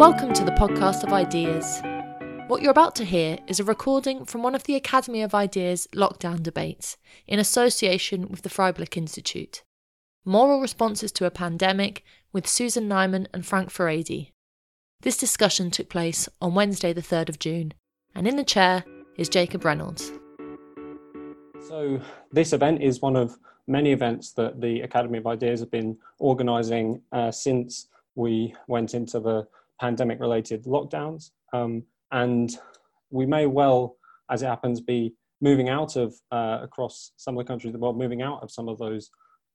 Welcome to the podcast of Ideas. What you're about to hear is a recording from one of the Academy of Ideas lockdown debates in association with the Freiburg Institute, Moral Responses to a Pandemic with Susan Neiman and Frank Furedi. This discussion took place on Wednesday the 3rd of June, and in the chair is Jacob Reynolds. So this event is one of many events that the Academy of Ideas have been organising since we went into the pandemic-related lockdowns. And we may well, as it happens, be moving out of, across some of the countries of the world, moving out of some of those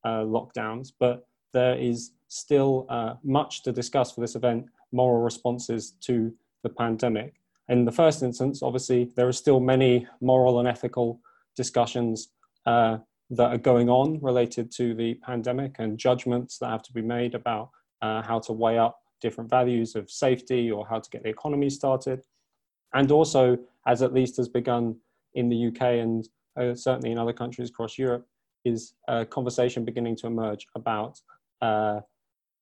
lockdowns. But there is still much to discuss for this event, moral responses to the pandemic. In the first instance, obviously, there are still many moral and ethical discussions that are going on related to the pandemic and judgments that have to be made about how to weigh up different values of safety or how to get the economy started. And also, as at least has begun in the UK and certainly in other countries across Europe, is a conversation beginning to emerge about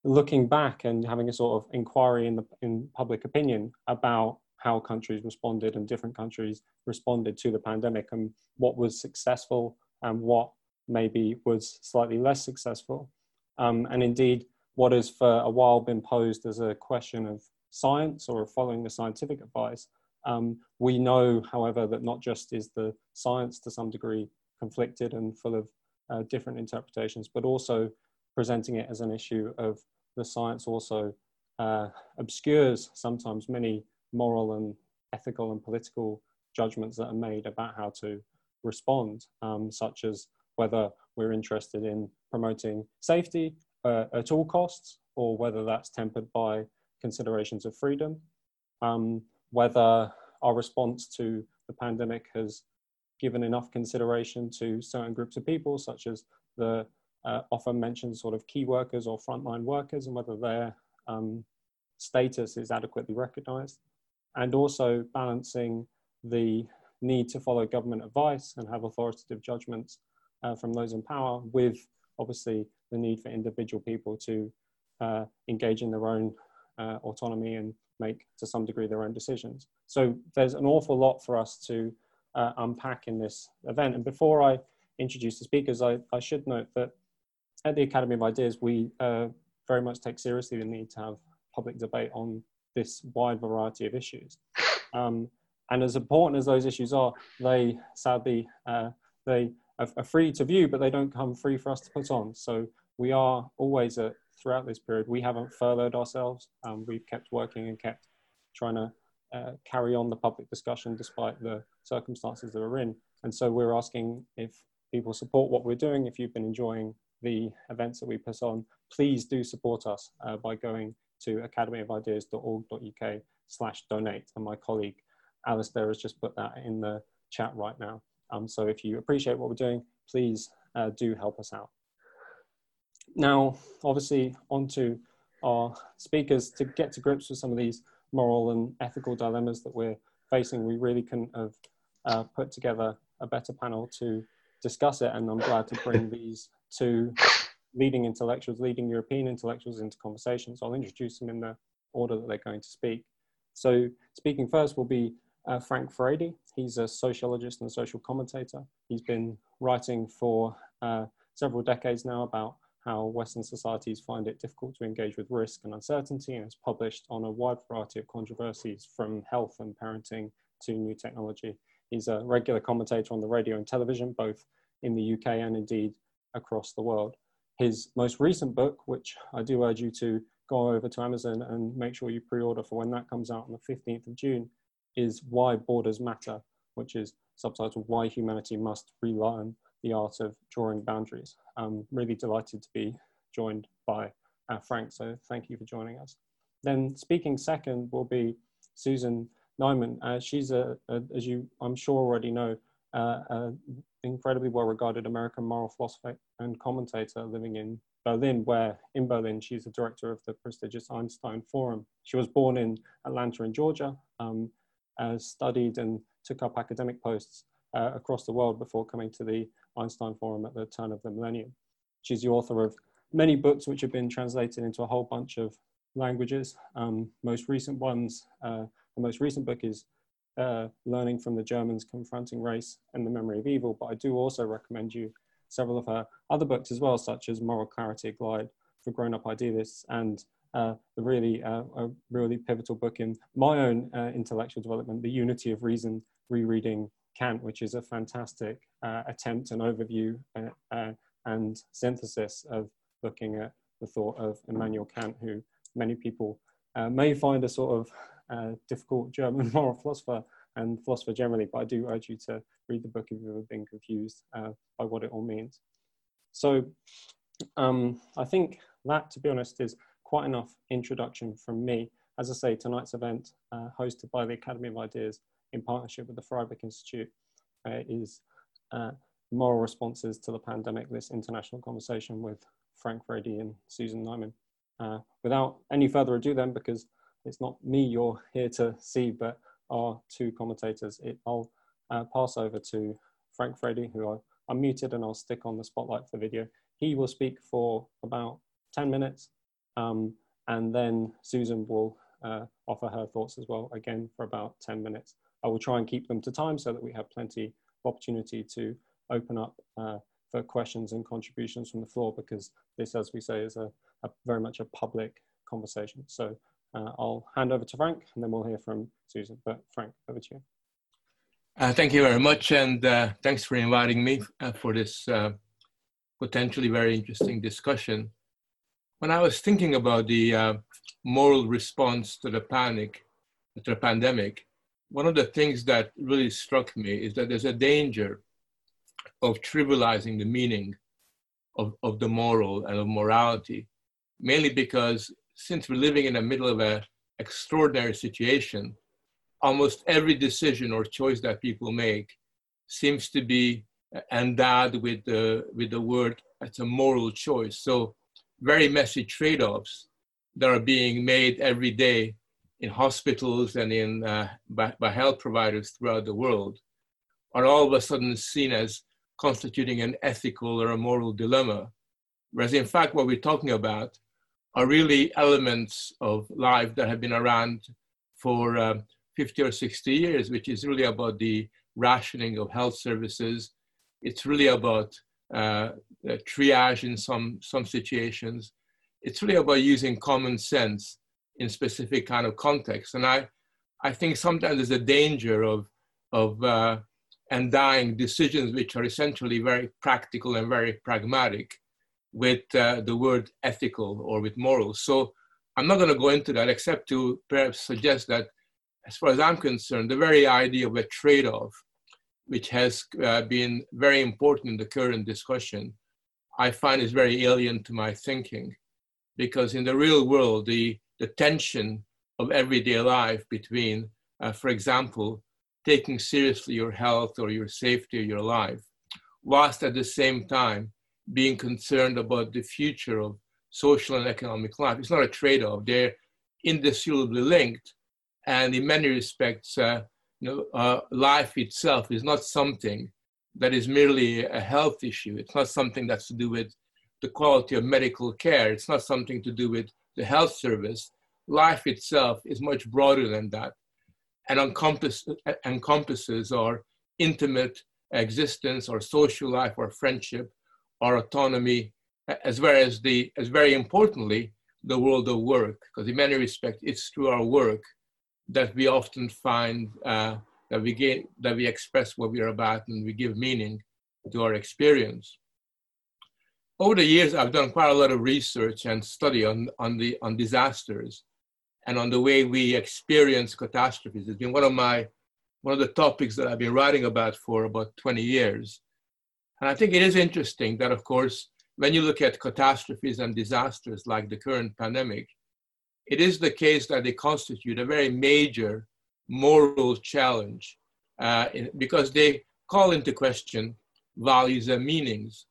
looking back and having a sort of inquiry in public opinion about how countries responded and different countries responded to the pandemic and what was successful and what maybe was slightly less successful. And indeed, what has for a while been posed as a question of science or following the scientific advice. We know, however, that not just is the science to some degree conflicted and full of different interpretations, but also presenting it as an issue of the science also obscures sometimes many moral and ethical and political judgments that are made about how to respond, such as whether we're interested in promoting safety at all costs, or whether that's tempered by considerations of freedom, whether our response to the pandemic has given enough consideration to certain groups of people, such as the often mentioned sort of key workers or frontline workers, and whether their status is adequately recognised, and also balancing the need to follow government advice and have authoritative judgments from those in power with, obviously, the need for individual people to engage in their own autonomy and make, to some degree, their own decisions. So there's an awful lot for us to unpack in this event. And before I introduce the speakers, I should note that at the Academy of Ideas, we very much take seriously the need to have public debate on this wide variety of issues. And as important as those issues are, they sadly, they are free to view, but they don't come free for us to put on. So we are always, throughout this period, we haven't furloughed ourselves. We've kept working and kept trying to carry on the public discussion despite the circumstances that we're in. And so we're asking if people support what we're doing. If you've been enjoying the events that we put on, please do support us by going to academyofideas.org.uk/donate. And my colleague, Alistair, has just put that in the chat right now. So if you appreciate what we're doing, please do help us out. Now, obviously, onto our speakers. To get to grips with some of these moral and ethical dilemmas that we're facing, we really couldn't have put together a better panel to discuss it. And I'm glad to bring these two leading intellectuals, leading European intellectuals into conversation. So I'll introduce them in the order that they're going to speak. So speaking first will be Frank Furedi. He's a sociologist and a social commentator. He's been writing for several decades now about how Western societies find it difficult to engage with risk and uncertainty, and has published on a wide variety of controversies from health and parenting to new technology. He's a regular commentator on the radio and television, both in the UK and indeed across the world. His most recent book, which I do urge you to go over to Amazon and make sure you pre-order for when that comes out on the 15th of June, is Why Borders Matter, which is subtitled Why Humanity Must Relearn the Art of Drawing Boundaries. I'm really delighted to be joined by Frank, so thank you for joining us. Then speaking second will be Susan Neiman. She's, as you I'm sure already know, an incredibly well-regarded American moral philosopher and commentator living in Berlin, where in Berlin she's the director of the prestigious Einstein Forum. She was born in Atlanta in Georgia, studied and took up academic posts across the world before coming to the Einstein Forum at the turn of the millennium. She's the author of many books which have been translated into a whole bunch of languages. Most recent ones, the most recent book is Learning from the Germans, Confronting Race and the Memory of Evil, but I do also recommend you several of her other books as well, such as Moral Clarity, A Guide for Grown-Up Idealists, and a really pivotal book in my own intellectual development, The Unity of Reason, Rereading Kant, which is a fantastic attempt and overview and synthesis of looking at the thought of Immanuel Kant, who many people may find a sort of difficult German moral philosopher and philosopher generally, but I do urge you to read the book if you've ever been confused by what it all means. So I think that, to be honest, is quite enough introduction from me. As I say, tonight's event, hosted by the Academy of Ideas in partnership with the Freiburg Institute, is Moral Responses to the Pandemic, this international conversation with Frank Furedi and Susan Neiman. Without any further ado then, because it's not me you're here to see, but our two commentators, I'll pass over to Frank Furedi, who I muted, and I'll stick on the spotlight for the video. He will speak for about 10 minutes, and then Susan will offer her thoughts as well, again, for about 10 minutes. I will try and keep them to time so that we have plenty of opportunity to open up for questions and contributions from the floor, because this, as we say, is a very much a public conversation. So I'll hand over to Frank, and then we'll hear from Susan. But Frank, over to you. Thank you very much, and thanks for inviting me for this potentially very interesting discussion. When I was thinking about the moral response to the pandemic, one of the things that really struck me is that there's a danger of trivializing the meaning of the moral and of morality, mainly because since we're living in the middle of an extraordinary situation, almost every decision or choice that people make seems to be endowed with the word, it's a moral choice. So very messy trade-offs that are being made every day in hospitals and in by health providers throughout the world are all of a sudden seen as constituting an ethical or a moral dilemma. Whereas in fact, what we're talking about are really elements of life that have been around for 50 or 60 years, which is really about the rationing of health services. It's really about triage in some situations. It's really about using common sense in specific kind of contexts. And I think sometimes there's a danger of endowing decisions which are essentially very practical and very pragmatic with the word ethical or with morals. So I'm not going to go into that, except to perhaps suggest that, as far as I'm concerned, the very idea of a trade-off, which has been very important in the current discussion, I find is very alien to my thinking. Because in the real world, the tension of everyday life between, for example, taking seriously your health or your safety or your life, whilst at the same time being concerned about the future of social and economic life. It's not a trade-off. They're indissolubly linked. And in many respects, life itself is not something that is merely a health issue. It's not something that's to do with the quality of medical care. It's not something to do with the health service. Life itself is much broader than that and encompasses our intimate existence, our social life, our friendship, our autonomy, as well as very importantly, the world of work. Because in many respects, it's through our work that we often find that we express what we are about and we give meaning to our experience. Over the years, I've done quite a lot of research and study on disasters and on the way we experience catastrophes. It's been one of the topics that I've been writing about for about 20 years. And I think it is interesting that, of course, when you look at catastrophes and disasters like the current pandemic, it is the case that they constitute a very major moral challenge because they call into question values and meanings.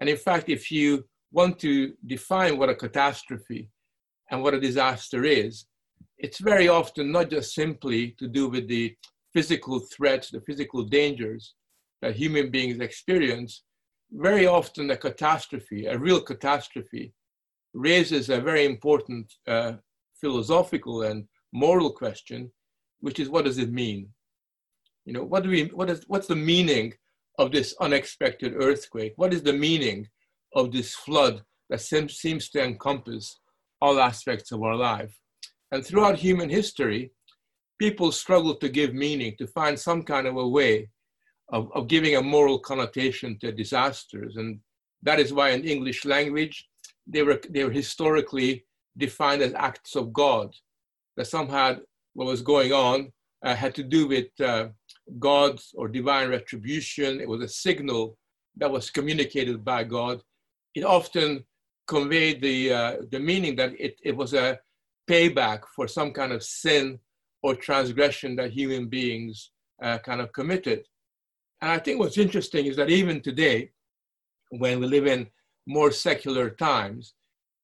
And in fact, if you want to define what a catastrophe and what a disaster is, it's very often not just simply to do with the physical threats, the physical dangers that human beings experience. Very often a catastrophe, a real catastrophe, raises a very important philosophical and moral question, which is, what does it mean? You know, what's the meaning of this unexpected earthquake? What is the meaning of this flood that seems to encompass all aspects of our life? And throughout human history, people struggle to give meaning, to find some kind of a way of giving a moral connotation to disasters. And that is why in English language, they were historically defined as acts of God, that somehow what was going on had to do with God's or divine retribution. It was a signal that was communicated by God. It often conveyed the meaning that it was a payback for some kind of sin or transgression that human beings kind of committed. And I think what's interesting is that even today, when we live in more secular times,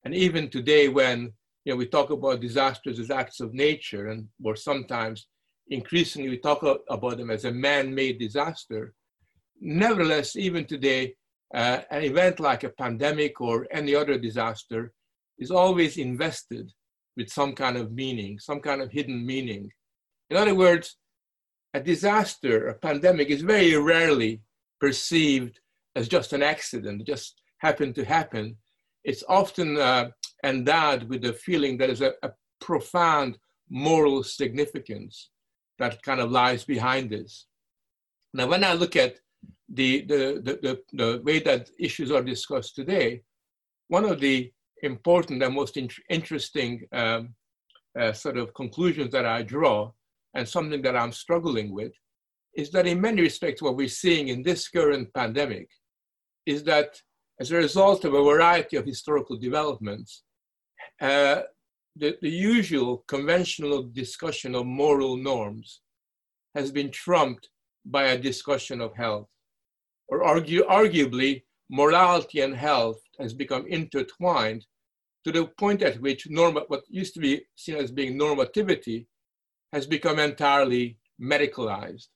and even today when, you know, we talk about disasters as acts of nature, and or sometimes increasingly we talk about them as a man-made disaster, nevertheless, even today, an event like a pandemic or any other disaster is always invested with some kind of meaning, some kind of hidden meaning. In other words, a disaster, a pandemic, is very rarely perceived as just an accident, just happened to happen. It's often endowed with the feeling that there's a profound moral significance that kind of lies behind this. Now, when I look at the way that issues are discussed today, one of the important and most interesting sort of conclusions that I draw, and something that I'm struggling with, is that in many respects what we're seeing in this current pandemic is that as a result of a variety of historical developments, the usual conventional discussion of moral norms has been trumped by a discussion of health, or arguably morality and health has become intertwined to the point at which what used to be seen as being normativity has become entirely medicalized.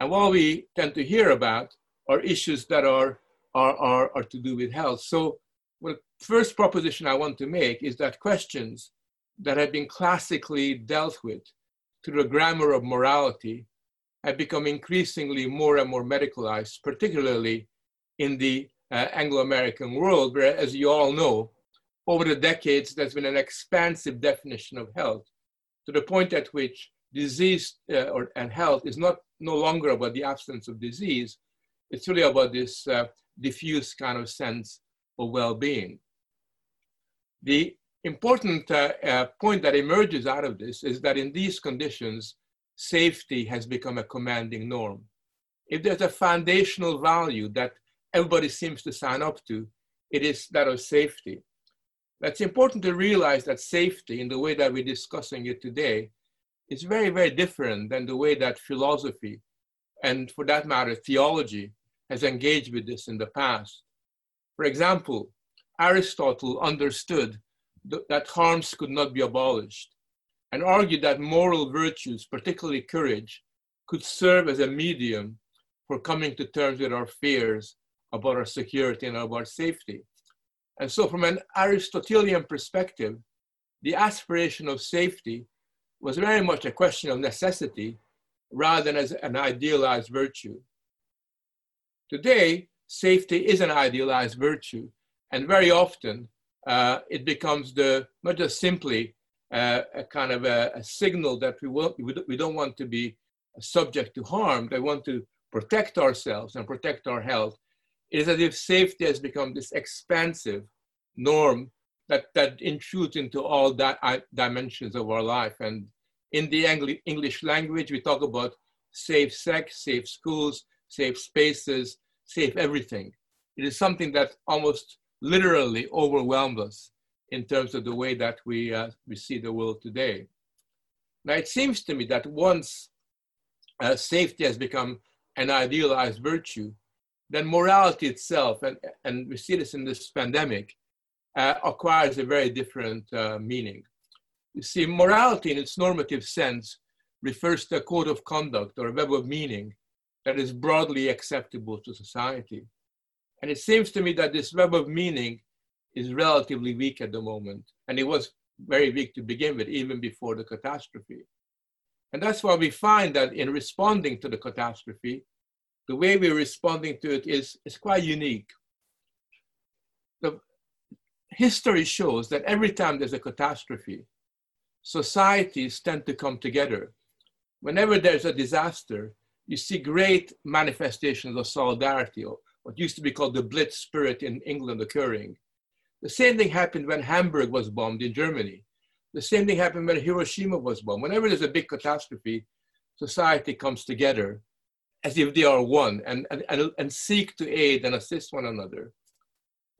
And what we tend to hear about are issues that are to do with health. So the first proposition I want to make is that questions that have been classically dealt with through the grammar of morality have become increasingly more and more medicalized, particularly in the Anglo-American world, where, as you all know, over the decades, there's been an expansive definition of health to the point at which disease and health is no longer about the absence of disease. It's really about this diffuse kind of sense of well-being. The important point that emerges out of this is that in these conditions, safety has become a commanding norm. If there's a foundational value that everybody seems to sign up to, it is that of safety. That's important to realize that safety, in the way that we're discussing it today, is very, very different than the way that philosophy, and for that matter, theology, has engaged with this in the past. For example, Aristotle understood that harms could not be abolished, and argued that moral virtues, particularly courage, could serve as a medium for coming to terms with our fears about our security and about safety. And so from an Aristotelian perspective, the aspiration of safety was very much a question of necessity rather than as an idealized virtue. Today, safety is an idealized virtue, and very often it becomes not just simply a kind of a signal that we don't want to be subject to harm, they want to protect ourselves and protect our health. It is as if safety has become this expansive norm that intrudes into all dimensions of our life. And in the English language, we talk about safe sex, safe schools, safe spaces, safe everything. It is something that almost literally overwhelms us in terms of the way that we see the world today. Now, it seems to me that once safety has become an idealized virtue, then morality itself, and we see this in this pandemic, acquires a very different meaning. You see, morality in its normative sense refers to a code of conduct or a web of meaning that is broadly acceptable to society. And it seems to me that this web of meaning is relatively weak at the moment. And it was very weak to begin with, even before the catastrophe. And that's why we find that in responding to the catastrophe, the way we're responding to it is quite unique. The history shows that every time there's a catastrophe, societies tend to come together. Whenever there's a disaster, you see great manifestations of solidarity, or what used to be called the Blitz spirit in England occurring. The same thing happened when Hamburg was bombed in Germany. The same thing happened when Hiroshima was bombed. Whenever there's a big catastrophe, society comes together as if they are one and seek to aid and assist one another.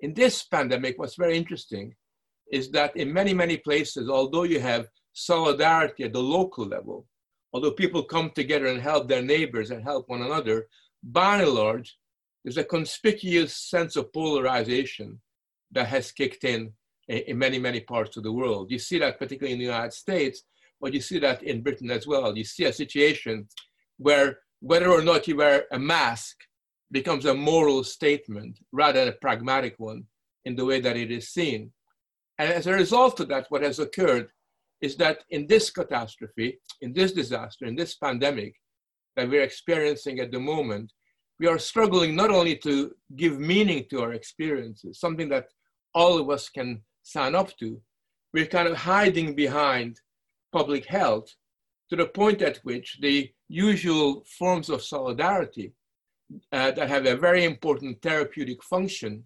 In this pandemic, what's very interesting is that in many, many places, although you have solidarity at the local level, although people come together and help their neighbors and help one another, by and large, there's a conspicuous sense of polarization that has kicked in many, many parts of the world. You see that particularly in the United States, but you see that in Britain as well. You see a situation where whether or not you wear a mask becomes a moral statement rather than a pragmatic one in the way that it is seen. And as a result of that, what has occurred is that in this catastrophe, in this disaster, in this pandemic that we're experiencing at the moment, we are struggling not only to give meaning to our experiences, something that all of us can sign up to, we're kind of hiding behind public health to the point at which the usual forms of solidarity that have a very important therapeutic function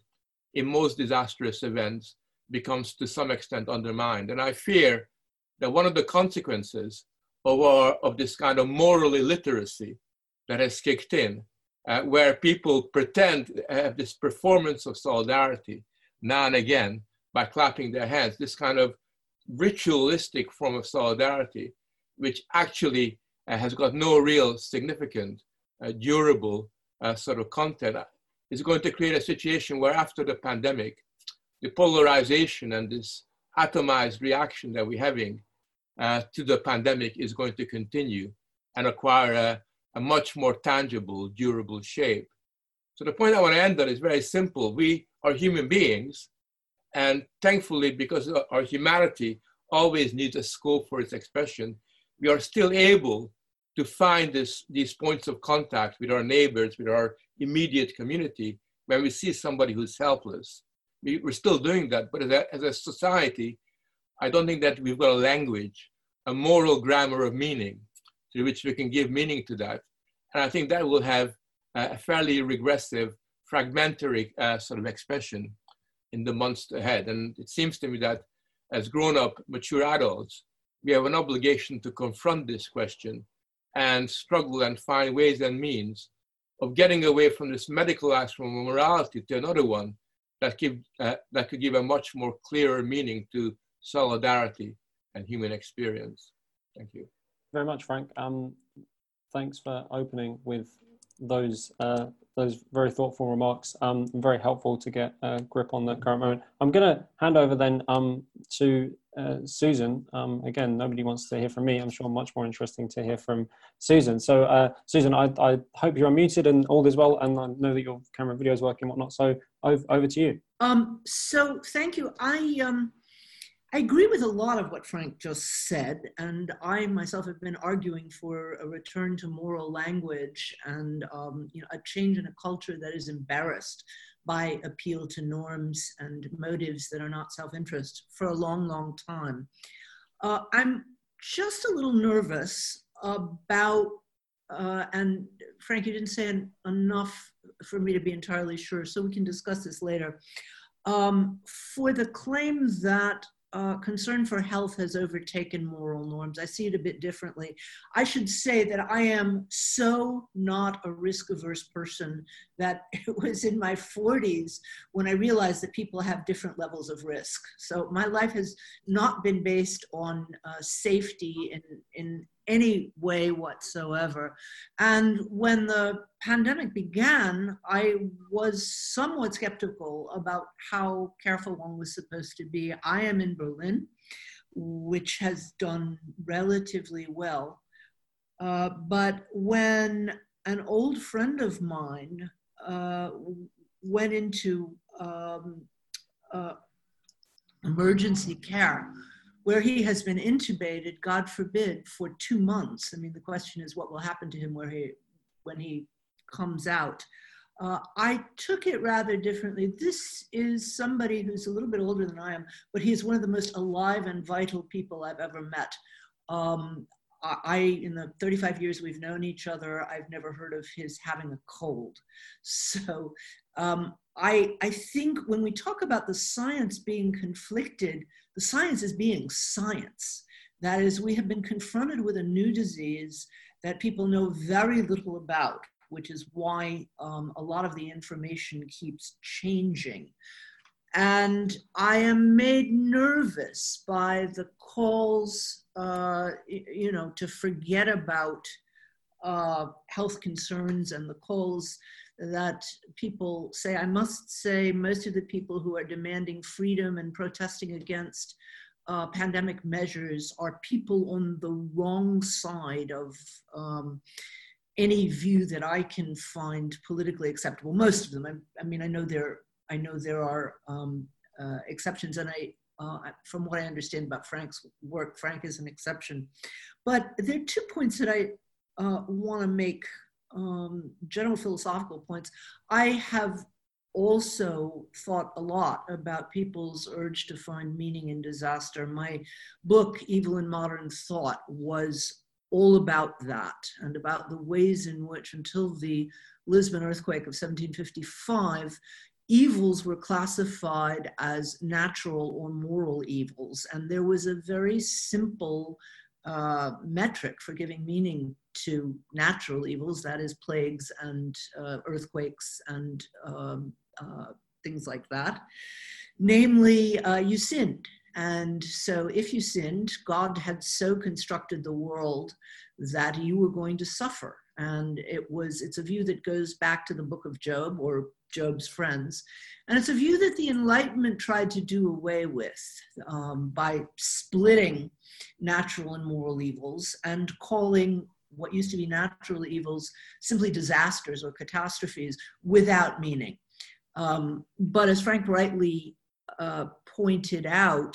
in most disastrous events becomes to some extent undermined. And I fear that one of the consequences of this kind of moral illiteracy that has kicked in, where people pretend have this performance of solidarity now and again by clapping their hands, this kind of ritualistic form of solidarity, which actually has got no real significant, durable sort of content, is going to create a situation where after the pandemic, the polarization and this atomized reaction that we're having to the pandemic is going to continue and acquire a much more tangible, durable shape. So the point I want to end on is very simple. We are human beings, and thankfully, because our humanity always needs a scope for its expression, we are still able to find these points of contact with our neighbors, with our immediate community, when we see somebody who's helpless. We're still doing that, but as a society, I don't think that we've got a language, a moral grammar of meaning to which we can give meaning to that. And I think that will have a fairly regressive, fragmentary sort of expression in the months ahead. And it seems to me that as grown-up, mature adults, we have an obligation to confront this question and struggle and find ways and means of getting away from this medicalized form of morality to another one that could give a much more clearer meaning to solidarity and human experience. Thank you. Very much, Frank. Thanks for opening with those very thoughtful remarks. Very helpful to get a grip on the current moment. I'm going to hand over then to Susan. Again, nobody wants to hear from me. I'm sure much more interesting to hear from Susan. So Susan, I hope you're unmuted and all is well, and I know that your camera video is working and whatnot. So over to you. So thank you. I agree with a lot of what Frank just said, and I myself have been arguing for a return to moral language and a change in a culture that is embarrassed by appeal to norms and motives that are not self-interest for a long, long time. I'm just a little nervous about, and Frank, you didn't say enough for me to be entirely sure, so we can discuss this later, for the claim that concern for health has overtaken moral norms. I see it a bit differently. I should say that I am so not a risk-averse person that it was in my 40s when I realized that people have different levels of risk. So my life has not been based on safety in any way whatsoever. And when the pandemic began, I was somewhat skeptical about how careful one was supposed to be. I am in Berlin, which has done relatively well. But when an old friend of mine went into emergency care, where he has been intubated, God forbid, for 2 months. I mean, the question is what will happen to him when he comes out. I took it rather differently. This is somebody who's a little bit older than I am, but he is one of the most alive and vital people I've ever met. In the 35 years we've known each other, I've never heard of his having a cold. So I think when we talk about the science being conflicted, the science is being science. That is, we have been confronted with a new disease that people know very little about, which is why a lot of the information keeps changing. And I am made nervous by the calls, to forget about health concerns, and the calls that people say. I must say, most of the people who are demanding freedom and protesting against pandemic measures are people on the wrong side of any view that I can find politically acceptable. Most of them. I mean, I know there are exceptions, and from what I understand about Frank's work, Frank is an exception. But there are 2 points that I want to make, general philosophical points. I have also thought a lot about people's urge to find meaning in disaster. My book, Evil in Modern Thought, was all about that, and about the ways in which, until the Lisbon earthquake of 1755, evils were classified as natural or moral evils. And there was a very simple metric for giving meaning to natural evils, that is plagues and earthquakes and things like that. Namely, you sinned. And so if you sinned, God had so constructed the world that you were going to suffer. And it's a view that goes back to the book of Job, or Job's friends. And it's a view that the Enlightenment tried to do away with by splitting natural and moral evils, and calling what used to be natural evils simply disasters or catastrophes without meaning. But as Frank rightly pointed out,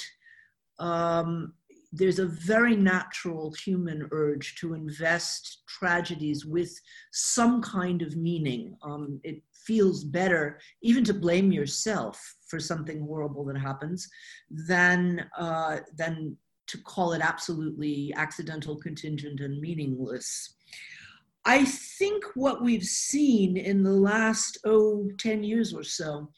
there's a very natural human urge to invest tragedies with some kind of meaning. It feels better even to blame yourself for something horrible that happens than to call it absolutely accidental, contingent, and meaningless. I think what we've seen in the last 10 years or so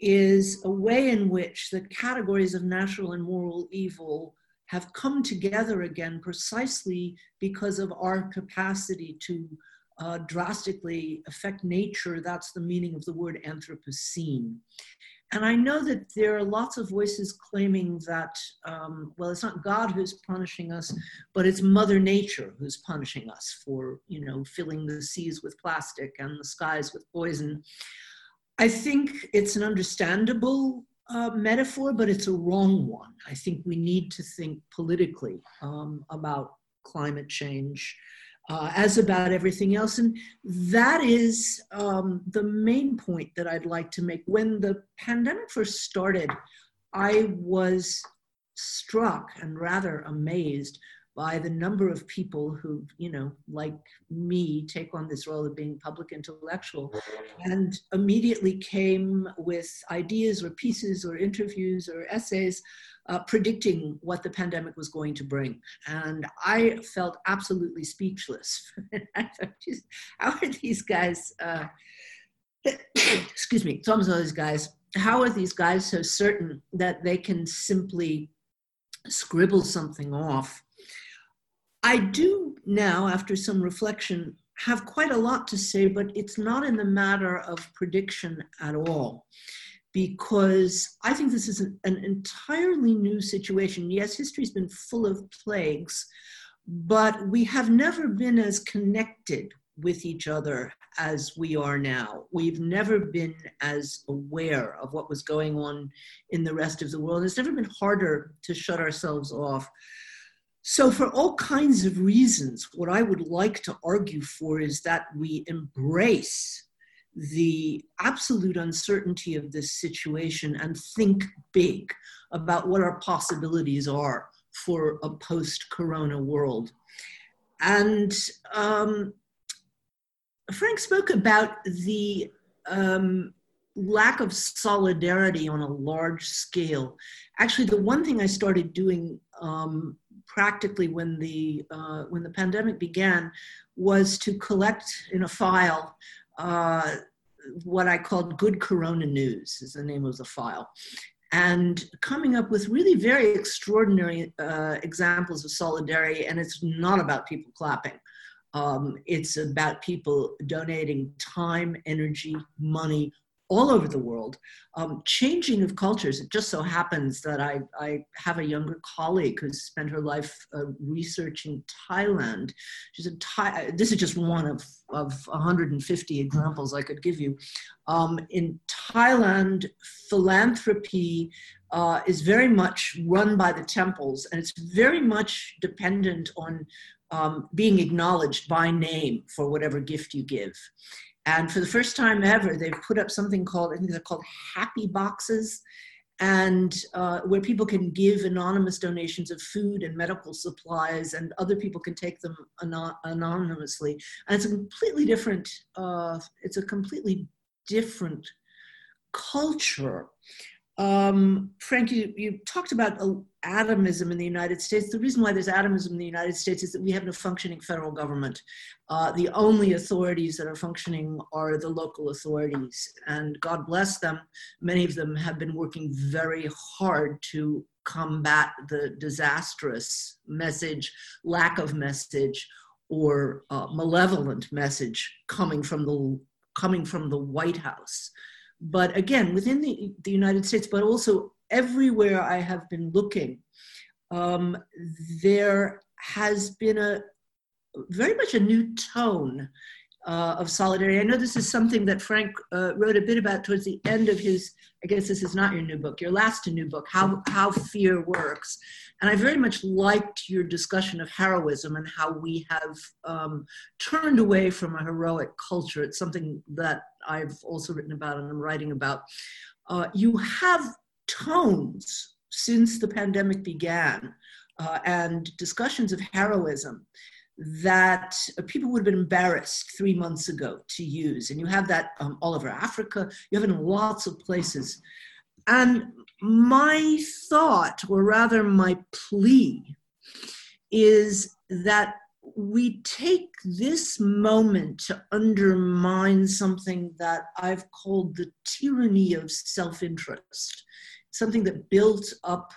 is a way in which the categories of natural and moral evil have come together again, precisely because of our capacity to drastically affect nature. That's the meaning of the word Anthropocene. And I know that there are lots of voices claiming that, it's not God who's punishing us, but it's Mother Nature who's punishing us for, filling the seas with plastic and the skies with poison. I think it's an understandable metaphor, but it's a wrong one. I think we need to think politically about climate change as about everything else. And that is the main point that I'd like to make. When the pandemic first started, I was struck and rather amazed by the number of people who, like me, take on this role of being public intellectual, and immediately came with ideas or pieces or interviews or essays predicting what the pandemic was going to bring. And I felt absolutely speechless. I thought, geez, how are these guys, excuse me, how are these guys so certain that they can simply scribble something off? I do now, after some reflection, have quite a lot to say, but it's not in the matter of prediction at all, because I think this is an entirely new situation. Yes, history's been full of plagues, but we have never been as connected with each other as we are now. We've never been as aware of what was going on in the rest of the world. It's never been harder to shut ourselves off. So for all kinds of reasons, what I would like to argue for is that we embrace the absolute uncertainty of this situation and think big about what our possibilities are for a post-corona world. And Frank spoke about the lack of solidarity on a large scale. Actually, the one thing I started doing practically when the pandemic began was to collect in a file what I called Good Corona News, is the name of the file, and coming up with really very extraordinary examples of solidarity. And it's not about people clapping. It's about people donating time, energy, money, all over the world, changing of cultures. It just so happens that I have a younger colleague who's spent her life researching Thailand. She's a this is just one of 150 examples I could give you. In Thailand, philanthropy is very much run by the temples, and it's very much dependent on being acknowledged by name for whatever gift you give. And for the first time ever, they've put up something called, I think they're called Happy Boxes, and where people can give anonymous donations of food and medical supplies, and other people can take them anonymously. And it's a completely different, culture. Frank, you talked about atomism in the United States. The reason why there's atomism in the United States is that we have no functioning federal government. The only authorities that are functioning are the local authorities, and God bless them. Many of them have been working very hard to combat the disastrous message, lack of message, or malevolent message coming from the White House. But again, within the United States, but also everywhere I have been looking, there has been a very much a new tone of solidarity. I know this is something that Frank wrote a bit about towards the end of his, I guess this is not your new book, your last new book, How Fear Works. And I very much liked your discussion of heroism and how we have turned away from a heroic culture. It's something that I've also written about and I'm writing about. You have tones since the pandemic began and discussions of heroism that people would have been embarrassed 3 months ago to use. And you have that all over Africa, you have it in lots of places. And my thought, or rather my plea, is that we take this moment to undermine something that I've called the tyranny of self-interest, something that built up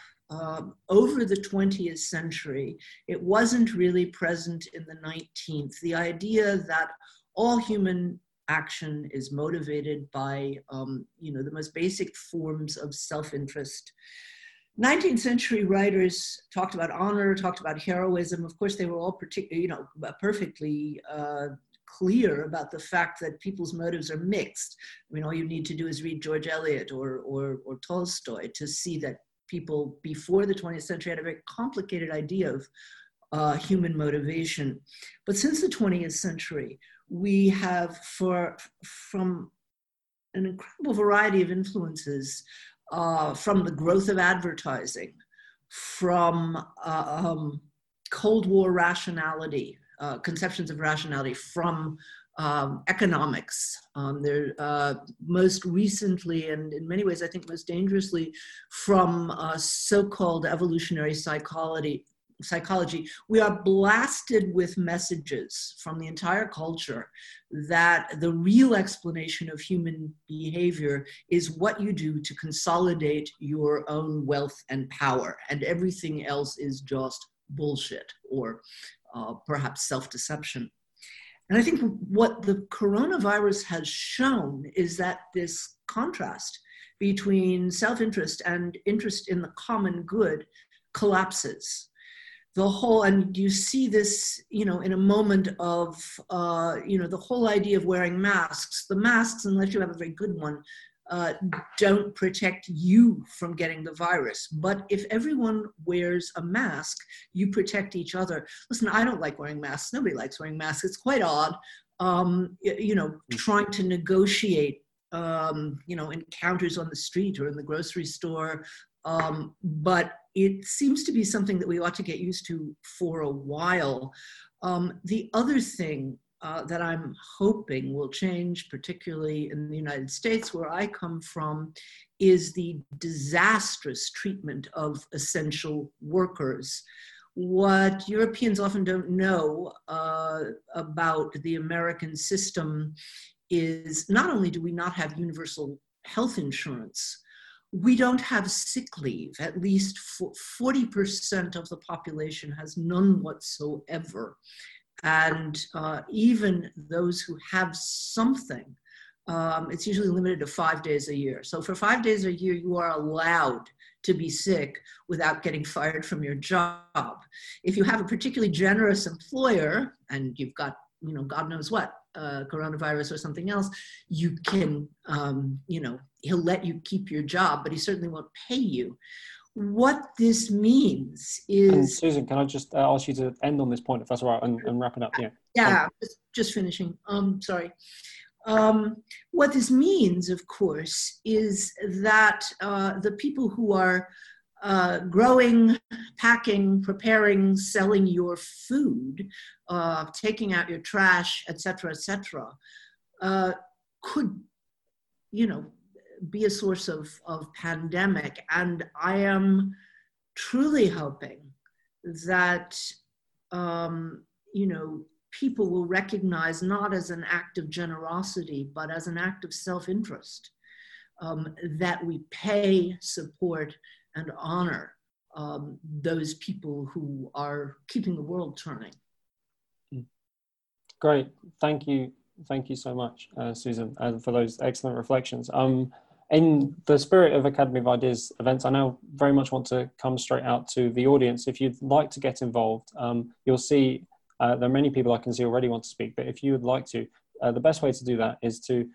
over the 20th century. It wasn't really present in the 19th. The idea that all human action is motivated by the most basic forms of self-interest. 19th century writers talked about honor, talked about heroism. Of course, they were all perfectly clear about the fact that people's motives are mixed. I mean, all you need to do is read George Eliot or Tolstoy to see that people before the 20th century had a very complicated idea of human motivation. But since the 20th century, we have from an incredible variety of influences, from the growth of advertising, from Cold War rationality, conceptions of rationality, from economics. They're most recently, and in many ways I think most dangerously, from so-called evolutionary psychology. We are blasted with messages from the entire culture that the real explanation of human behavior is what you do to consolidate your own wealth and power, and everything else is just bullshit or perhaps self-deception. And I think what the coronavirus has shown is that this contrast between self-interest and interest in the common good collapses. The whole, and you see this, in a moment of, the whole idea of wearing masks. The masks, unless you have a very good one, don't protect you from getting the virus. But if everyone wears a mask, you protect each other. Listen, I don't like wearing masks. Nobody likes wearing masks. It's quite odd, trying to negotiate, encounters on the street or in the grocery store, but it seems to be something that we ought to get used to for a while. The other thing that I'm hoping will change, particularly in the United States, where I come from, is the disastrous treatment of essential workers. What Europeans often don't know about the American system is not only do we not have universal health insurance, we don't have sick leave. At least 40% of the population has none whatsoever. And even those who have something, it's usually limited to 5 days a year. So for 5 days a year, you are allowed to be sick without getting fired from your job. If you have a particularly generous employer and you've got, you know, God knows what, coronavirus or something else, you can, he'll let you keep your job, but he certainly won't pay you. What this means is... And Susan, can I just ask you to end on this point, if that's all right, and wrap it up? Yeah, just finishing. Sorry. What this means, of course, is that the people who are growing, packing, preparing, selling your food, taking out your trash, etc., could, be a source of pandemic. And I am truly hoping that, people will recognize not as an act of generosity, but as an act of self-interest, that we pay, support, and honor those people who are keeping the world turning. Great. Thank you. Thank you so much, Susan, for those excellent reflections. In the spirit of Academy of Ideas events, I now very much want to come straight out to the audience. If you'd like to get involved, you'll see there are many people I can see already want to speak, but if you would like to, the best way to do that is to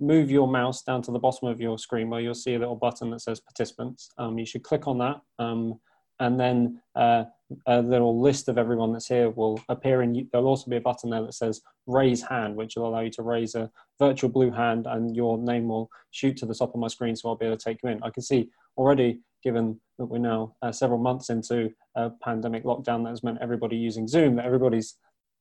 move your mouse down to the bottom of your screen where you'll see a little button that says participants. You should click on that, and then a little list of everyone that's here will appear, and there'll also be a button there that says raise hand, which will allow you to raise a virtual blue hand, and your name will shoot to the top of my screen, so I'll be able to take you in. I can see already, given that we're now several months into a pandemic lockdown that has meant everybody using Zoom, that everybody's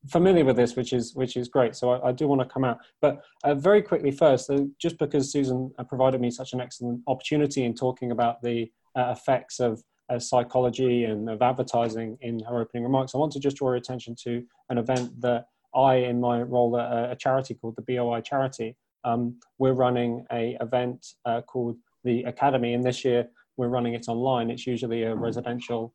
familiar with this, which is great. So I do want to come out, but very quickly first, just because Susan provided me such an excellent opportunity in talking about the effects of psychology and of advertising in her opening remarks, I want to just draw your attention to an event that I, in my role at a charity called the BOI Charity, we're running an event called the Academy, and this year we're running it online. It's usually a residential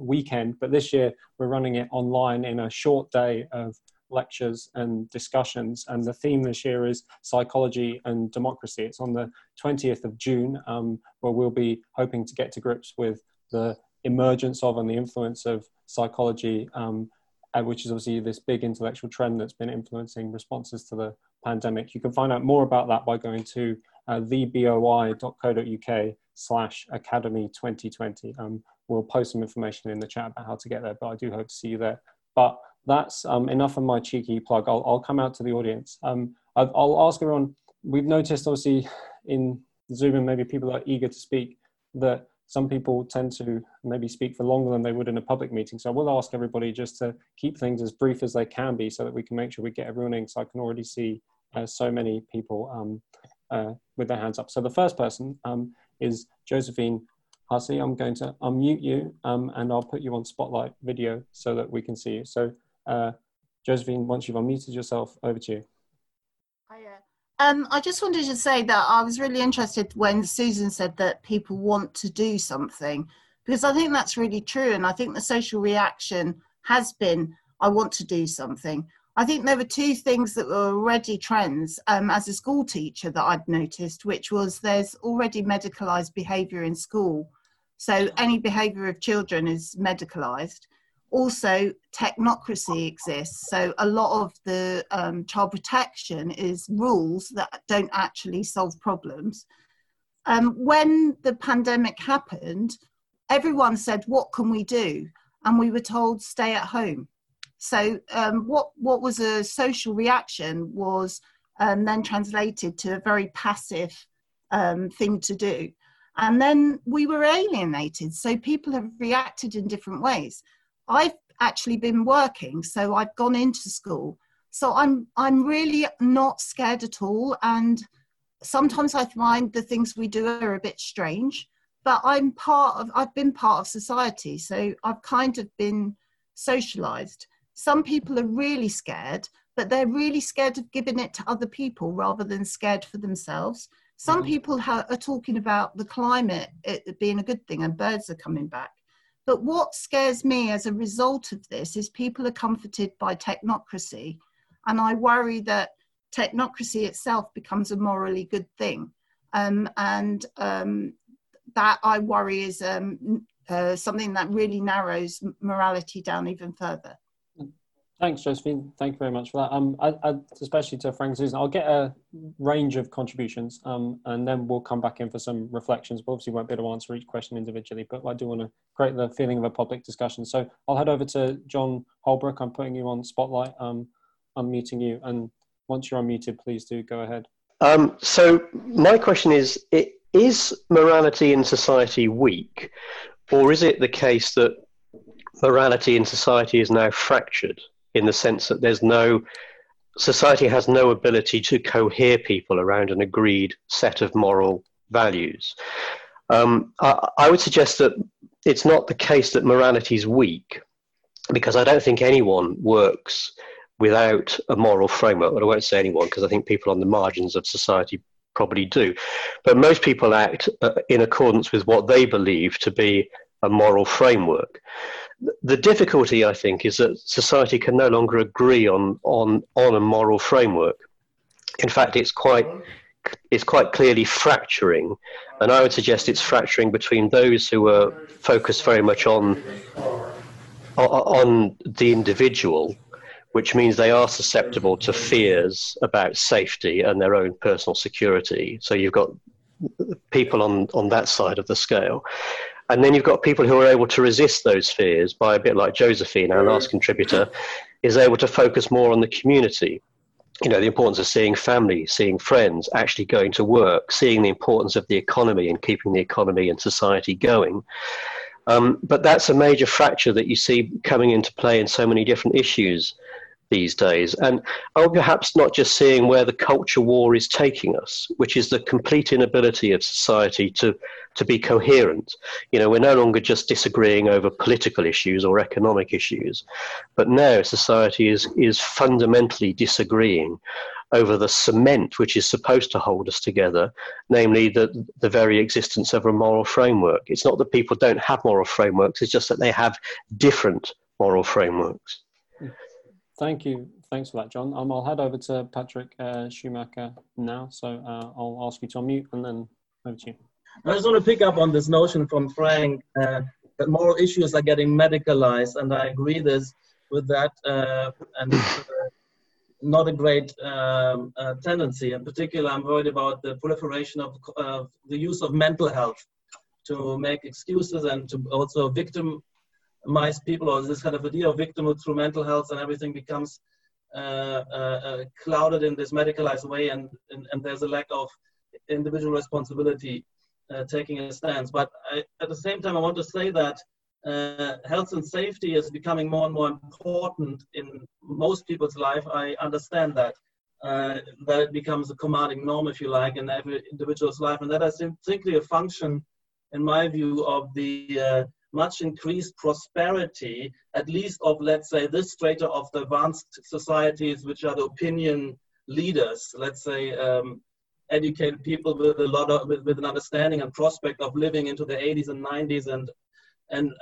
weekend, but this year we're running it online in a short day of lectures and discussions, and the theme this year is psychology and democracy. It's on the 20th of June, where we'll be hoping to get to grips with the emergence of and the influence of psychology, which is obviously this big intellectual trend that's been influencing responses to the pandemic. You can find out more about that by going to theboi.co.uk/academy2020. We'll post some information in the chat about how to get there, but I do hope to see you there. But that's enough of my cheeky plug. I'll come out to the audience. I'll ask everyone, we've noticed obviously in Zoom, and maybe people are eager to speak, that some people tend to maybe speak for longer than they would in a public meeting. So I will ask everybody just to keep things as brief as they can be so that we can make sure we get everyone in. So I can already see so many people with their hands up. So the first person is Josephine Hussey. I'm going to unmute you and I'll put you on spotlight video so that we can see you. So Josephine, once you've unmuted yourself, over to you. Hiya. I just wanted to say that I was really interested when Susan said that people want to do something, because I think that's really true. And I think the social reaction has been, I want to do something. I think there were two things that were already trends as a school teacher that I'd noticed, which was there's already medicalised behaviour in school. So any behaviour of children is medicalised. Also, technocracy exists. So a lot of the child protection is rules that don't actually solve problems. When the pandemic happened, everyone said, what can we do? And we were told, stay at home. So what was a social reaction was then translated to a very passive thing to do. And then we were alienated. So people have reacted in different ways. I've actually been working, so I've gone into school. So I'm really not scared at all. And sometimes I find the things we do are a bit strange, but I've been part of society. So I've kind of been socialized. Some people are really scared, but they're really scared of giving it to other people rather than scared for themselves. Some people are talking about the climate it being a good thing and birds are coming back. But what scares me as a result of this is people are comforted by technocracy. And I worry that technocracy itself becomes a morally good thing. That I worry is something that really narrows morality down even further. Thanks, Josephine. Thank you very much for that. I, especially to Frank and Susan, I'll get a range of contributions and then we'll come back in for some reflections. We obviously won't be able to answer each question individually, but I do want to create the feeling of a public discussion. So I'll head over to John Holbrook. I'm putting you on spotlight, unmuting you. And once you're unmuted, please do go ahead. So my question is morality in society weak, or is it the case that morality in society is now fractured? In the sense that society has no ability to cohere people around an agreed set of moral values. I would suggest that it's not the case that morality is weak, because I don't think anyone works without a moral framework. But I won't say anyone, because I think people on the margins of society probably do. But most people act in accordance with what they believe to be a moral framework. The difficulty, I think, is that society can no longer agree on a moral framework. In fact, it's quite clearly fracturing, and I would suggest it's fracturing between those who are focused very much on the individual, which means they are susceptible to fears about safety and their own personal security. So you've got people on that side of the scale. And then you've got people who are able to resist those fears by a bit like Josephine, our last contributor, is able to focus more on the community. You know, the importance of seeing family, seeing friends, actually going to work, seeing the importance of the economy and keeping the economy and society going. But that's a major fracture that you see coming into play in so many different issues these days. And perhaps not just seeing where the culture war is taking us, which is the complete inability of society to be coherent. You know, we're no longer just disagreeing over political issues or economic issues, but now society is fundamentally disagreeing over the cement which is supposed to hold us together, namely the very existence of a moral framework. It's not that people don't have moral frameworks, it's just that they have different moral frameworks. Thank you. Thanks for that, John. I'll head over to Patrick Schumacher now. So I'll ask you to unmute and then over to you. I just want to pick up on this notion from Frank that moral issues are getting medicalized, and I agree with that, and not a great tendency. In particular, I'm worried about the proliferation of the use of mental health to make excuses and to also victimize people, or this kind of idea of victimhood through mental health, and everything becomes clouded in this medicalized way, and there's a lack of individual responsibility taking a stance. But at the same time, I want to say that health and safety is becoming more and more important in most people's life. I understand that it becomes a commanding norm, if you like, in every individual's life, and that is simply a function, in my view, of the much increased prosperity, at least of, let's say, this strata of the advanced societies, which are the opinion leaders, let's say, educated people with an understanding and prospect of living into the 80s and 90s and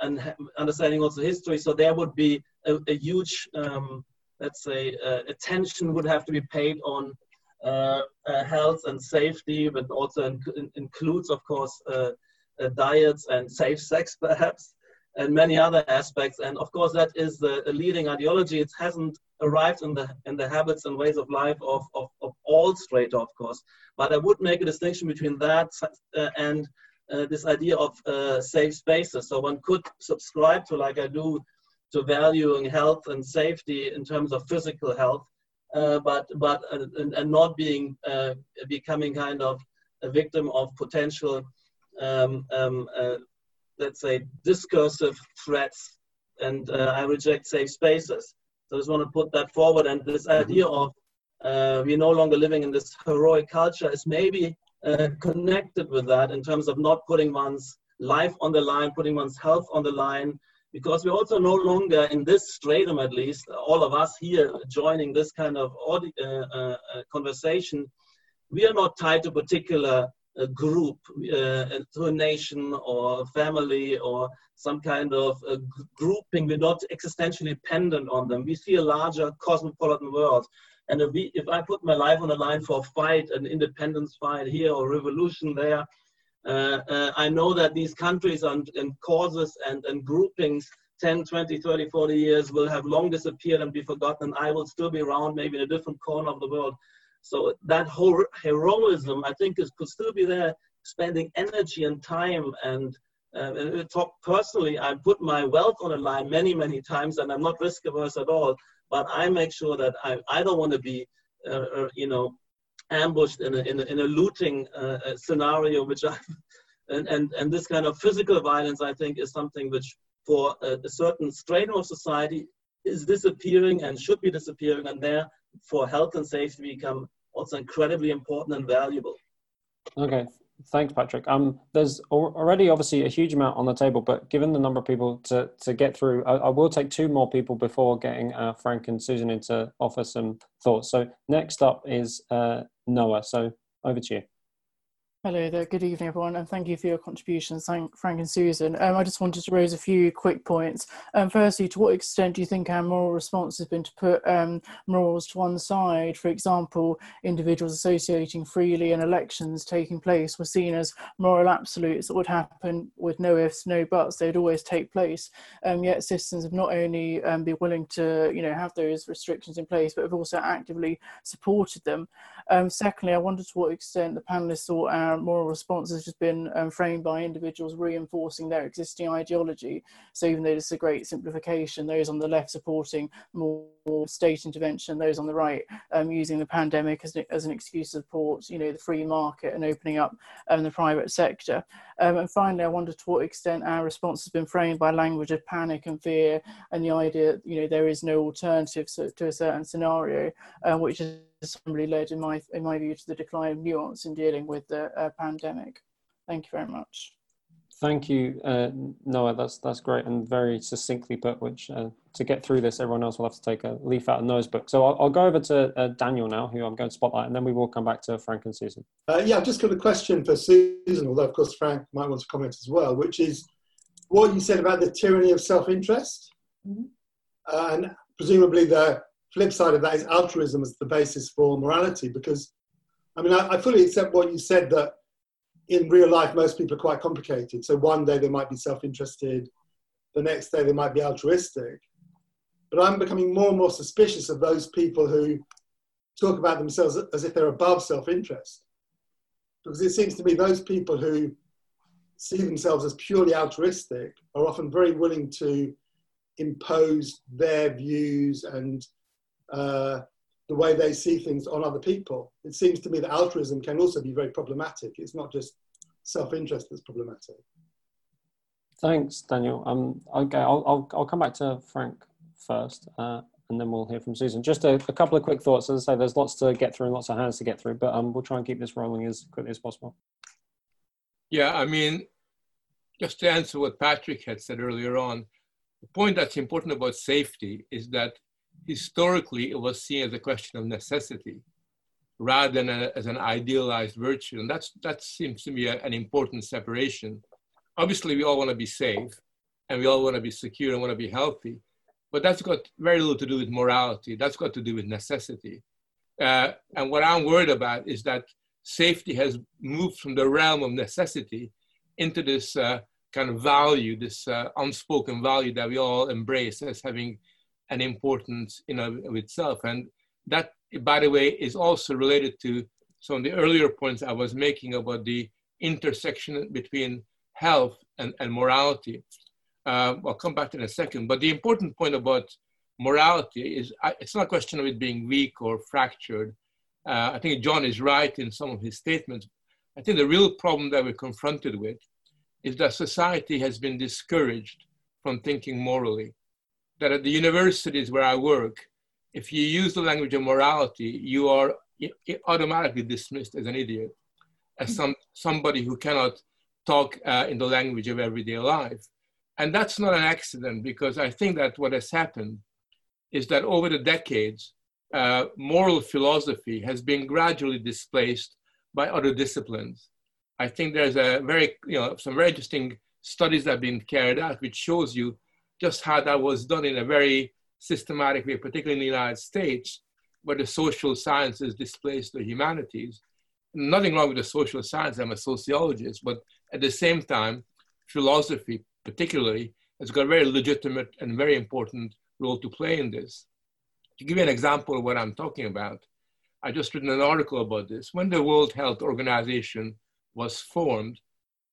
understanding also history. So there would be a huge, let's say, attention would have to be paid on health and safety, but also includes, of course, diets and safe sex, perhaps, and many other aspects. And of course, that is the leading ideology. It hasn't arrived in the habits and ways of life of all strata, of course. But I would make a distinction between that and this idea of safe spaces. So one could subscribe to, like I do, to valuing health and safety in terms of physical health, but not becoming kind of a victim of potential let's say, discursive threats, and I reject safe spaces. So I just want to put that forward, and this idea of we're no longer living in this heroic culture is maybe connected with that, in terms of not putting one's life on the line, putting one's health on the line, because we're also no longer in this stratum, at least, all of us here joining this kind of conversation, we are not tied to a particular group, to a nation or a family or some kind of grouping. We're not existentially dependent on them. We see a larger cosmopolitan world. And if I put my life on the line for a fight, an independence fight here or revolution there, I know that these countries and causes and groupings 10, 20, 30, 40 years will have long disappeared and be forgotten. I will still be around, maybe in a different corner of the world. So that whole heroism, I think, could still be there, spending energy and time. And personally, I put my wealth on the line many, many times, and I'm not risk averse at all. But I make sure that I don't want to be, ambushed in a looting scenario, which and this kind of physical violence, I think, is something which for a certain stratum of society is disappearing and should be disappearing, and there for health and safety become also incredibly important and valuable. Okay, thanks, Patrick. There's already obviously a huge amount on the table, but given the number of people to get through, I will take two more people before getting Frank and Susan in to offer some thoughts. So next up is Noah. So over to you. Hello there. Good evening, everyone, and thank you for your contributions, Frank and Susan. I just wanted to raise a few quick points. Firstly, to what extent do you think our moral response has been to put morals to one side? For example, individuals associating freely and elections taking place were seen as moral absolutes that would happen with no ifs, no buts. They'd always take place. Yet citizens have not only been willing to, have those restrictions in place, but have also actively supported them. Secondly, I wondered to what extent the panelists thought our moral response has just been framed by individuals reinforcing their existing ideology. So even though this is a great simplification, those on the left supporting more state intervention, those on the right using the pandemic as an excuse to support, the free market and opening up the private sector. And finally, I wonder to what extent our response has been framed by language of panic and fear, and the idea that, there is no alternative to a certain scenario, which is really led, in my view, to the decline of nuance in dealing with the pandemic. Thank you very much. Thank you, Noah. That's great and very succinctly put, which to get through this, everyone else will have to take a leaf out of Noah's book. So I'll go over to Daniel now, who I'm going to spotlight, and then we will come back to Frank and Susan. I've just got a question for Susan, although, of course, Frank might want to comment as well, which is what you said about the tyranny of self-interest. Mm-hmm. And presumably the flip side of that is altruism as the basis for morality, because I fully accept what you said, that in real life most people are quite complicated. So one day they might be self-interested, the next day they might be altruistic. But I'm becoming more and more suspicious of those people who talk about themselves as if they're above self-interest, because it seems to me those people who see themselves as purely altruistic are often very willing to impose their views and the way they see things on other people. It seems to me that altruism can also be very problematic. It's not just self-interest that's problematic. Thanks, Daniel. Okay, I'll come back to Frank first, and then we'll hear from Susan. Just a couple of quick thoughts. As I say, there's lots to get through and lots of hands to get through, but we'll try and keep this rolling as quickly as possible. Yeah, just to answer what Patrick had said earlier on, the point that's important about safety is that historically, it was seen as a question of necessity rather than as an idealized virtue. And that seems to me an important separation. Obviously, we all want to be safe and we all want to be secure and want to be healthy, but that's got very little to do with morality. That's got to do with necessity. And what I'm worried about is that safety has moved from the realm of necessity into this kind of value, this unspoken value that we all embrace as having an importance in of itself. And that, by the way, is also related to some of the earlier points I was making about the intersection between health and morality. I'll come back to that in a second. But the important point about morality is it's not a question of it being weak or fractured. I think John is right in some of his statements. I think the real problem that we're confronted with is that society has been discouraged from thinking morally. That at the universities where I work, if you use the language of morality, you are automatically dismissed as an idiot, as somebody who cannot talk in the language of everyday life. And that's not an accident, because I think that what has happened is that over the decades, moral philosophy has been gradually displaced by other disciplines. I think there's a some very interesting studies that have been carried out, which shows you just how that was done in a very systematic way, particularly in the United States, where the social sciences displaced the humanities. Nothing wrong with the social science, I'm a sociologist, but at the same time, philosophy particularly has got a very legitimate and very important role to play in this. To give you an example of what I'm talking about, I just written an article about this. When the World Health Organization was formed,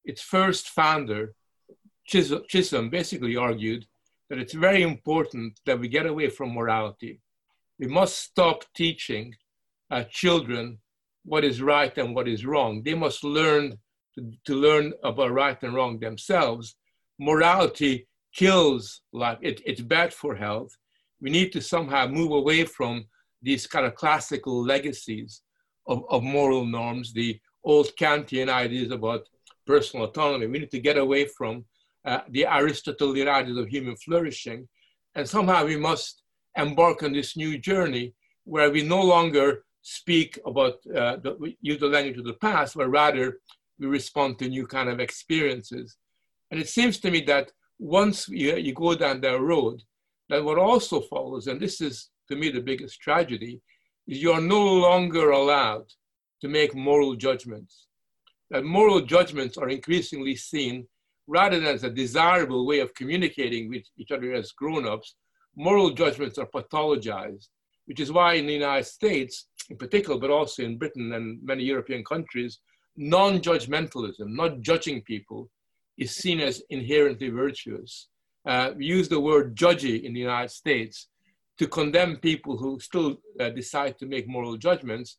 its first founder, Chisholm, basically argued that it's very important that we get away from morality. We must stop teaching children what is right and what is wrong. They must learn to learn about right and wrong themselves. Morality kills life. It's bad for health. We need to somehow move away from these kind of classical legacies of moral norms, the old Kantian ideas about personal autonomy. We need to get away from the Aristotelian ideas of human flourishing. And somehow we must embark on this new journey where we no longer speak about, use the language of the past, but rather we respond to new kind of experiences. And it seems to me that once you go down that road, that what also follows, and this is to me the biggest tragedy, is you are no longer allowed to make moral judgments. That moral judgments are increasingly seen rather than as a desirable way of communicating with each other as grown-ups. Moral judgments are pathologized, which is why in the United States in particular, but also in Britain and many European countries, non-judgmentalism, not judging people, is seen as inherently virtuous. We use the word judgy in the United States to condemn people who still decide to make moral judgments,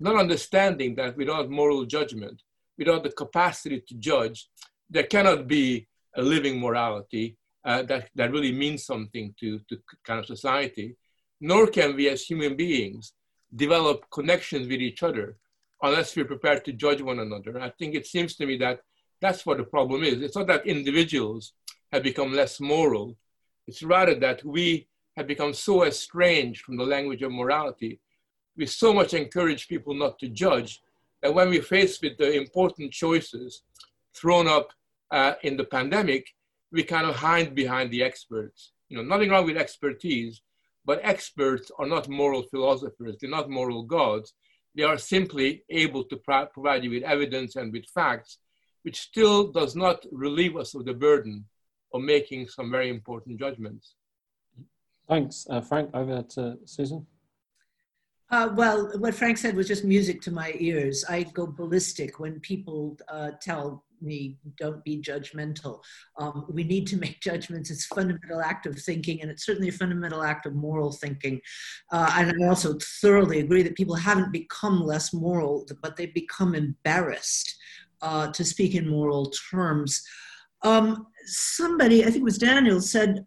not understanding that without moral judgment, without the capacity to judge, there cannot be a living morality that really means something to kind of society, nor can we as human beings develop connections with each other unless we're prepared to judge one another. I think it seems to me that that's what the problem is. It's not that individuals have become less moral. It's rather that we have become so estranged from the language of morality. We so much encourage people not to judge that when we're faced with the important choices thrown up in the pandemic, we kind of hide behind the experts. Nothing wrong with expertise, but experts are not moral philosophers. They're not moral gods. They are simply able to provide you with evidence and with facts, which still does not relieve us of the burden of making some very important judgments. Thanks, Frank. Over to Susan. Well, what Frank said was just music to my ears. I go ballistic when people tell me, don't be judgmental. We need to make judgments. It's a fundamental act of thinking, and it's certainly a fundamental act of moral thinking. And I also thoroughly agree that people haven't become less moral, but they've become embarrassed to speak in moral terms. Somebody, I think it was Daniel, said,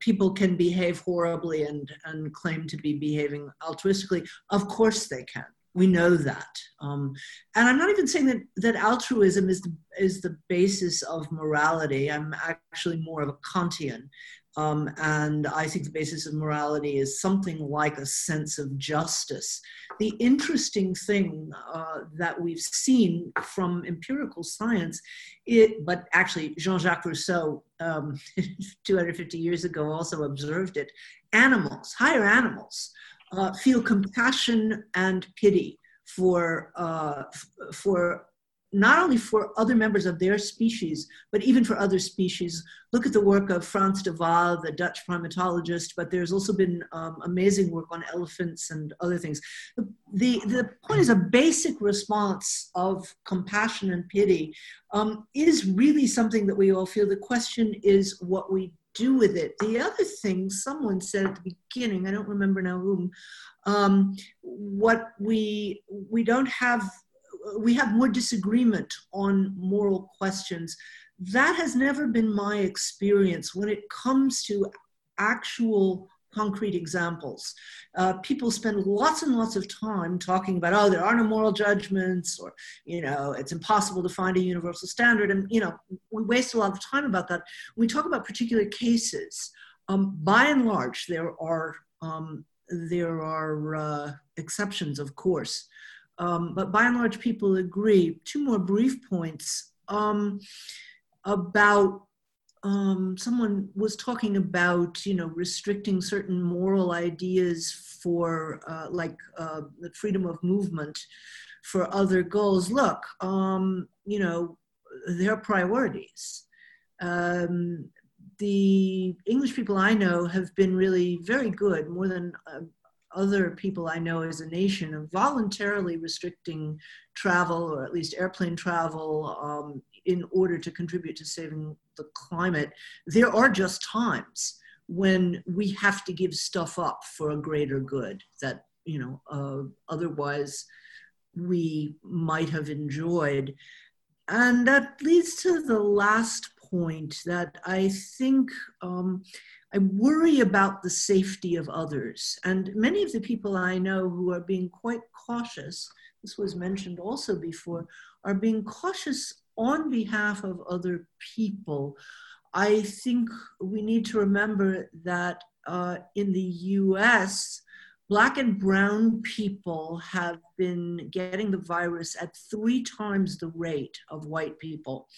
people can behave horribly and claim to be behaving altruistically. Of course they can. We know that. And I'm not even saying that altruism is the basis of morality. I'm actually more of a Kantian. And I think the basis of morality is something like a sense of justice. The interesting thing that we've seen from empirical science, but actually Jean-Jacques Rousseau 250 years ago also observed it, higher animals feel compassion and pity for not only for other members of their species, but even for other species. Look at the work of Franz de Waal, the Dutch primatologist, but there's also been amazing work on elephants and other things. The point is, a basic response of compassion and pity is really something that we all feel. The question is what we do with it. The other thing someone said at the beginning, I don't remember now whom, what we don't have we have more disagreement on moral questions. That has never been my experience when it comes to actual concrete examples. People spend lots and lots of time talking about, oh, there are no moral judgments, or, you know, it's impossible to find a universal standard. And, you know, we waste a lot of time about that. When we talk about particular cases, by and large, there are exceptions, of course. But by and large, people agree. Two more brief points about someone was talking about, you know, restricting certain moral ideas for like the freedom of movement for other goals. Look, you know, there are priorities. The English people I know have been really very good, more than other people I know as a nation, of voluntarily restricting travel, or at least airplane travel, in order to contribute to saving the climate. There are just times when we have to give stuff up for a greater good that, you know, otherwise we might have enjoyed. And that leads to the last point, that I think I worry about the safety of others. And many of the people I know who are being quite cautious, this was mentioned also before, are being cautious on behalf of other people. I think we need to remember that in the US, Black and brown people have been getting the virus at 3 times the rate of white people.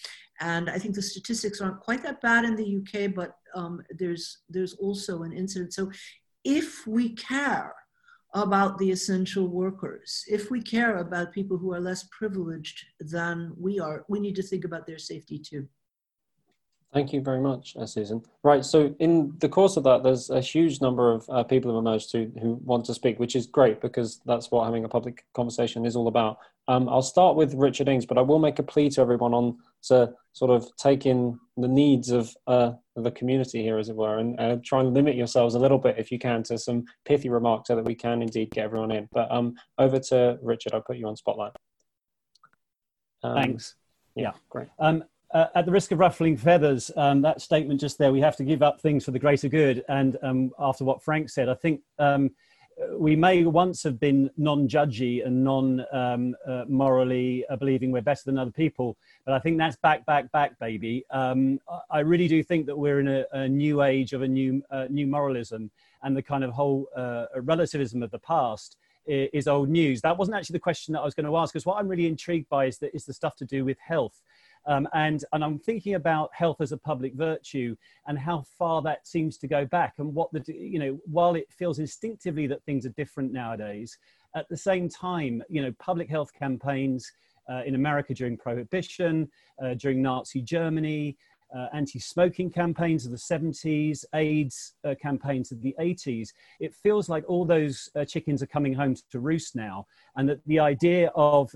And I think the statistics aren't quite that bad in the UK, but there's also an incident. So if we care about the essential workers, if we care about people who are less privileged than we are, we need to think about their safety too. Thank you very much, Susan. Right, so in the course of that, there's a huge number of people who emerged who want to speak, which is great, because that's what having a public conversation is all about. I'll start with Richard Ings, but I will make a plea to everyone on to sort of take in the needs of the community here, as it were, and try and limit yourselves a little bit, if you can, to some pithy remarks so that we can indeed get everyone in. But over to Richard, I'll put you on spotlight. Thanks. Yeah, great. At the risk of ruffling feathers, that statement just there, we have to give up things for the greater good. And after what Frank said, I think we may once have been non-judgy and non-morally believing we're better than other people. But I think that's back, baby. I really do think that we're in a new age of a new moralism, and the kind of whole relativism of the past is old news. That wasn't actually the question that I was going to ask, because what I'm really intrigued by is the stuff to do with health. And I'm thinking about health as a public virtue and how far that seems to go back, and what while it feels instinctively that things are different nowadays, at the same time, you know, public health campaigns in America during Prohibition, during Nazi Germany, anti-smoking campaigns of the 70s, AIDS campaigns of the 80s. It feels like all those chickens are coming home to roost now, and that the idea of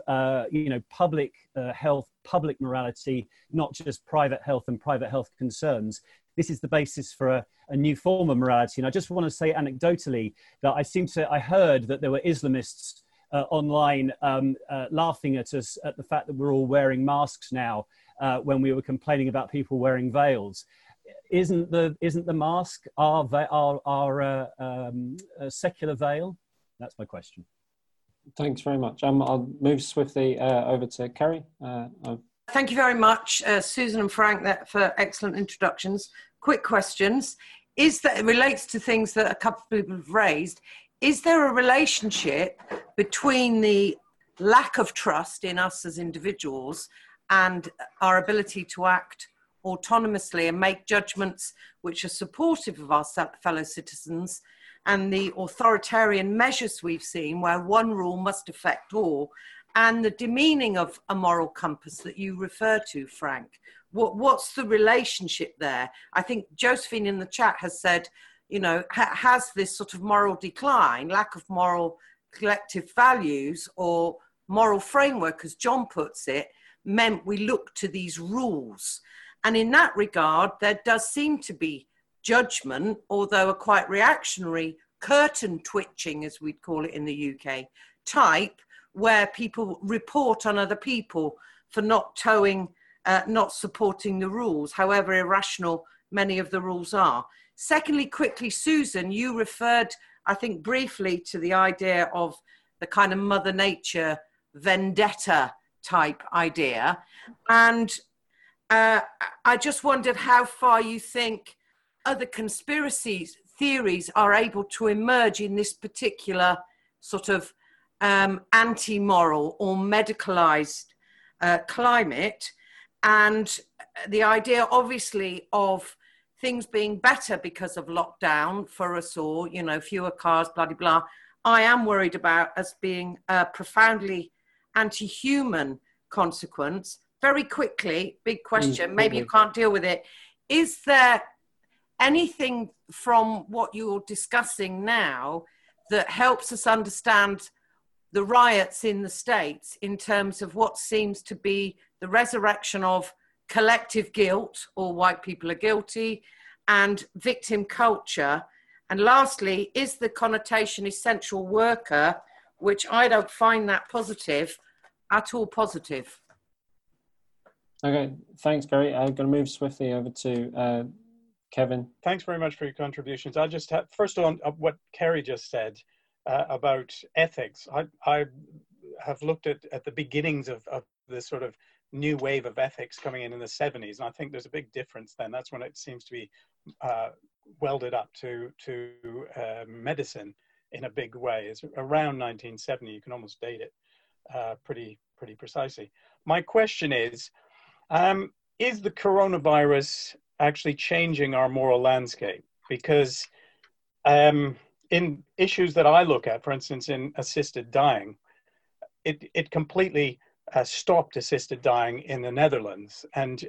public health, public morality, not just private health and private health concerns, this is the basis for a new form of morality. And I just want to say anecdotally that I heard that there were Islamists online laughing at us at the fact that we're all wearing masks now, when we were complaining about people wearing veils. Isn't the mask our secular veil? That's my question. Thanks very much. I'll move swiftly over to Kerry. Thank you very much, Susan and Frank, for excellent introductions. Quick questions. It relates to things that a couple of people have raised. Is there a relationship between the lack of trust in us as individuals and our ability to act autonomously and make judgments which are supportive of our fellow citizens, and the authoritarian measures we've seen where one rule must affect all, and the demeaning of a moral compass that you refer to, Frank? What's the relationship there? I think Josephine in the chat has said, you know, has this sort of moral decline, lack of moral collective values or moral framework, as John puts it, meant we look to these rules? And in that regard, there does seem to be judgment, although a quite reactionary, curtain twitching, as we'd call it in the UK, type, where people report on other people for not towing, not supporting the rules, however irrational many of the rules are. Secondly, quickly, Susan, you referred, I think, briefly to the idea of the kind of Mother Nature vendetta type idea. And I just wondered how far you think other conspiracy theories are able to emerge in this particular sort of anti-moral or medicalized climate, and the idea obviously of things being better because of lockdown for us all, you know, fewer cars, blah, blah, blah. I am worried about as being a profoundly anti-human consequence. Very quickly, big question, maybe you can't deal with it. Is there anything from what you're discussing now that helps us understand the riots in the States in terms of what seems to be the resurrection of collective guilt, all white people are guilty, and victim culture? And lastly, is the connotation essential worker, which I don't find that positive, at all positive? Okay, thanks, Gary. I'm going to move swiftly over to Kevin. Thanks very much for your contributions. I'll just have, first on what Kerry just said about ethics. I have looked at the beginnings of this sort of new wave of ethics coming in the 70s, and I think there's a big difference then. That's when it seems to be welded up to medicine in a big way. It's around 1970, you can almost date it pretty precisely. My question is the coronavirus actually changing our moral landscape? Because in issues that I look at, for instance, in assisted dying, it completely stopped assisted dying in the Netherlands, and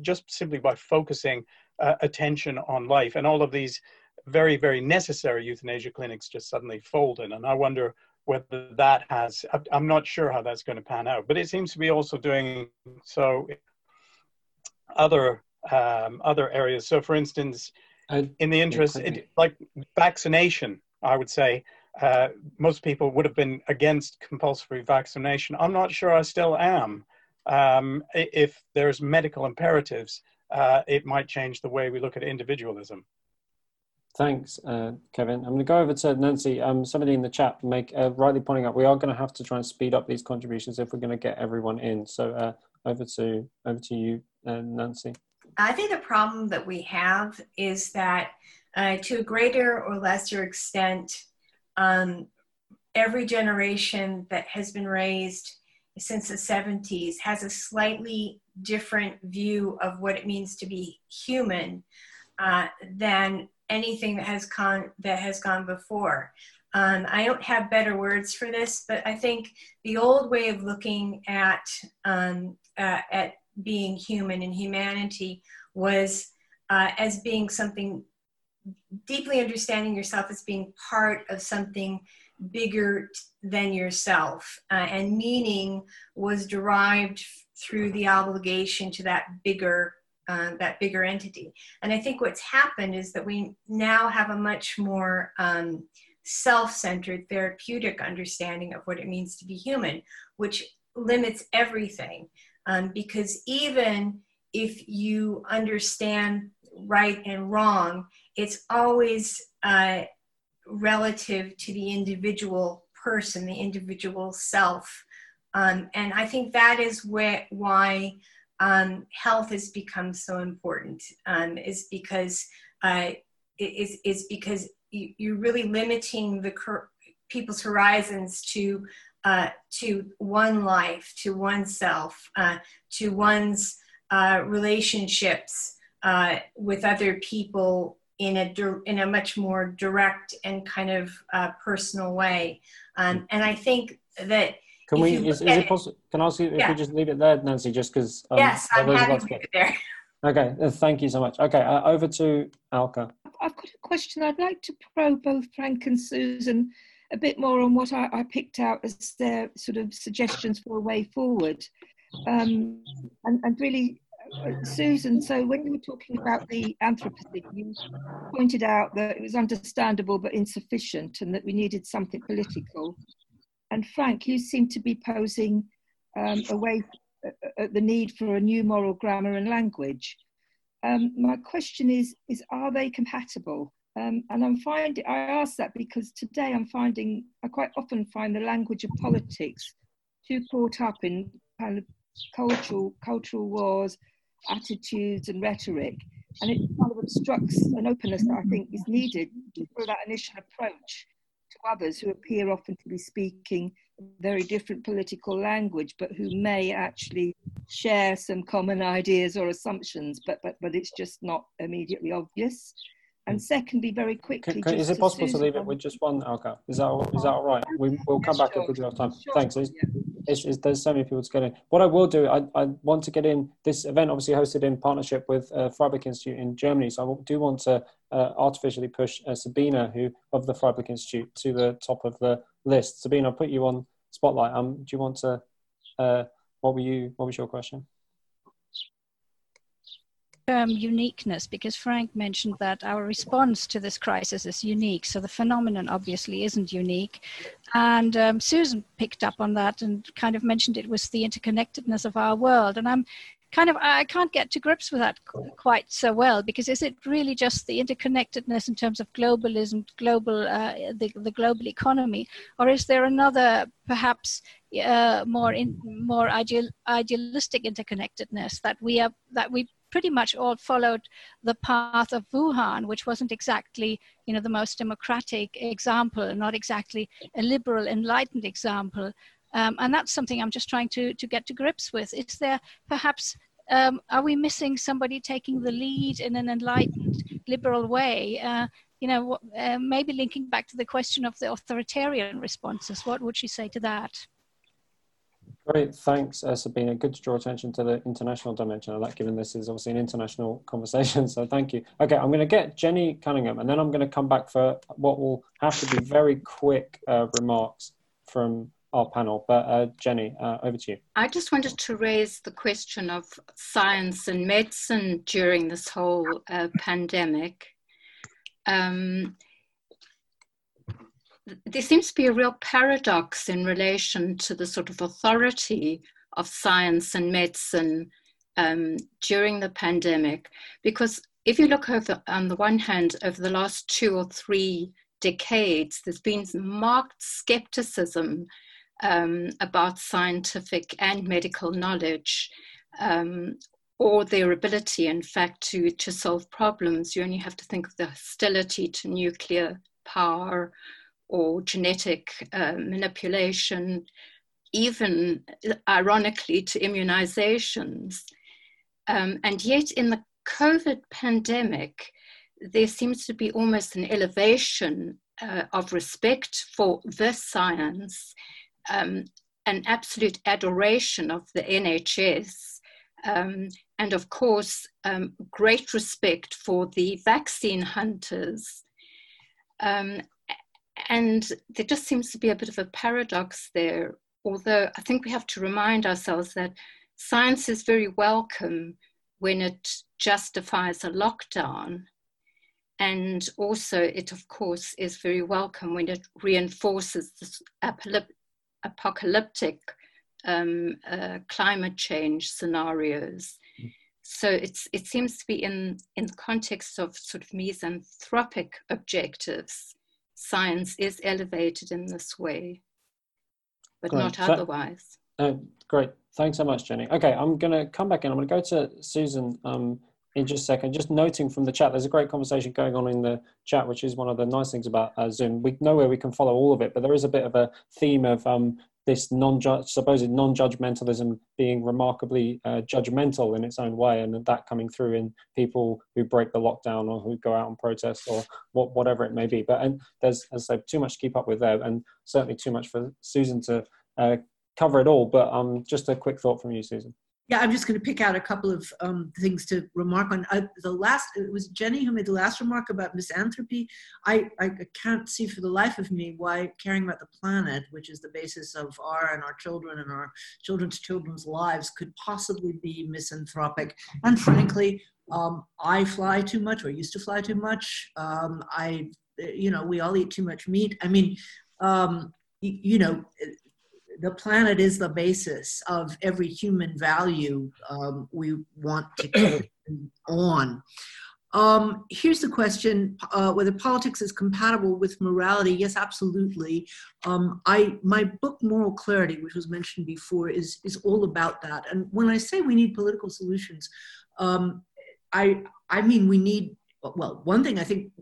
just simply by focusing attention on life, and all of these very, very necessary euthanasia clinics just suddenly folded. And I wonder whether that has, I'm not sure how that's going to pan out, but it seems to be also doing so other areas. So for instance, in the interest, like vaccination, I would say, most people would have been against compulsory vaccination. I'm not sure I still am. If there's medical imperatives, it might change the way we look at individualism. Thanks, Kevin. I'm going to go over to Nancy. Somebody in the chat rightly pointing out we are going to have to try and speed up these contributions if we're going to get everyone in. So over to you, Nancy. I think the problem that we have is that to a greater or lesser extent, every generation that has been raised since the 70s has a slightly different view of what it means to be human than anything that has gone before. I don't have better words for this, but I think the old way of looking at being human and humanity was as being something, deeply understanding yourself as being part of something bigger than yourself, and meaning was derived through the obligation to that bigger entity. And I think what's happened is that we now have a much more self-centered, therapeutic understanding of what it means to be human, which limits everything. Because even if you understand right and wrong, it's always relative to the individual person, the individual self. And I think that is why health has become so important, is because you're really limiting the people's horizons to one life, to oneself, to one's relationships with other people in a much more direct and kind of personal way. And I think that can I ask you if we just leave it there, Nancy, just because... yes, I'm happy to leave it there. Okay, thank you so much. Okay, over to Alka. I've got a question. I'd like to probe both Frank and Susan a bit more on what I picked out as their sort of suggestions for a way forward. And really, Susan, so when you were talking about the Anthropocene, you pointed out that it was understandable but insufficient and that we needed something political. And Frank, you seem to be posing away at the need for a new moral grammar and language. My question is are they compatible? And I ask that because today I quite often find the language of politics too caught up in kind of cultural wars, attitudes and rhetoric. And it kind of obstructs an openness that I think is needed for that initial approach to others who appear often to be speaking very different political language, but who may actually share some common ideas or assumptions, but it's just not immediately obvious. And secondly, very quickly... Is it possible to leave it with just one? Okay, is that all right? We'll come back if we do have time. Thanks. There's so many people to get in. What I will do, I want to get in, this event obviously hosted in partnership with Freiburg Institute in Germany, so I do want to artificially push Sabina, who of the Freiburg Institute, to the top of the list. Sabina, I'll put you on spotlight. Do you want to, what was your question? Uniqueness, because Frank mentioned that our response to this crisis is unique, so the phenomenon obviously isn't unique, and Susan picked up on that and kind of mentioned it was the interconnectedness of our world, and I can't get to grips with that quite so well, because is it really just the interconnectedness in terms of globalism, the global economy, or is there another perhaps more idealistic interconnectedness that we pretty much all followed the path of Wuhan, which wasn't exactly, the most democratic example, not exactly a liberal, enlightened example. And that's something I'm just trying to get to grips with. Is there perhaps, are we missing somebody taking the lead in an enlightened, liberal way? Maybe linking back to the question of the authoritarian responses, what would you say to that? Great, thanks, Sabina. Good to draw attention to the international dimension of that, given this is obviously an international conversation, so thank you. Okay, I'm going to get Jenny Cunningham, and then I'm going to come back for what will have to be very quick remarks from our panel. But Jenny, over to you. I just wanted to raise the question of science and medicine during this whole pandemic. There seems to be a real paradox in relation to the sort of authority of science and medicine during the pandemic, because if you look on the one hand, over the last 2 or 3 decades, there's been marked skepticism about scientific and medical knowledge or their ability, in fact, to solve problems. You only have to think of the hostility to nuclear power or genetic manipulation, even ironically to immunizations. And yet in the COVID pandemic, there seems to be almost an elevation of respect for this science, an absolute adoration of the NHS, and of course, great respect for the vaccine hunters. And there just seems to be a bit of a paradox there, although I think we have to remind ourselves that science is very welcome when it justifies a lockdown. And also it, of course, is very welcome when it reinforces this apocalyptic climate change scenarios. So it seems to be in the context of sort of misanthropic objectives. Science is elevated in this way, but great. Not otherwise. Great, thanks so much, Jenny. Okay, I'm going to come back in. I'm going to go to Susan in just a second. Just noting from the chat, there's a great conversation going on in the chat, which is one of the nice things about Zoom. We know where we can follow all of it, but there is a bit of a theme of this supposed non-judgmentalism being remarkably judgmental in its own way, and that coming through in people who break the lockdown or who go out and protest or whatever it may be. But and there's, as I say, too much to keep up with there, and certainly too much for Susan to cover it all. But just a quick thought from you, Susan. Yeah, I'm just going to pick out a couple of things to remark on. It was Jenny who made the last remark about misanthropy. I can't see for the life of me why caring about the planet, which is the basis of our and our children and our children's children's lives, could possibly be misanthropic. And frankly, I fly too much, or used to fly too much. We all eat too much meat. you know, the planet is the basis of every human value we want to carry on. Here's the question, whether politics is compatible with morality. Yes, absolutely. My book, Moral Clarity, which was mentioned before, is all about that. And when I say we need political solutions, I mean we need, well, one thing I think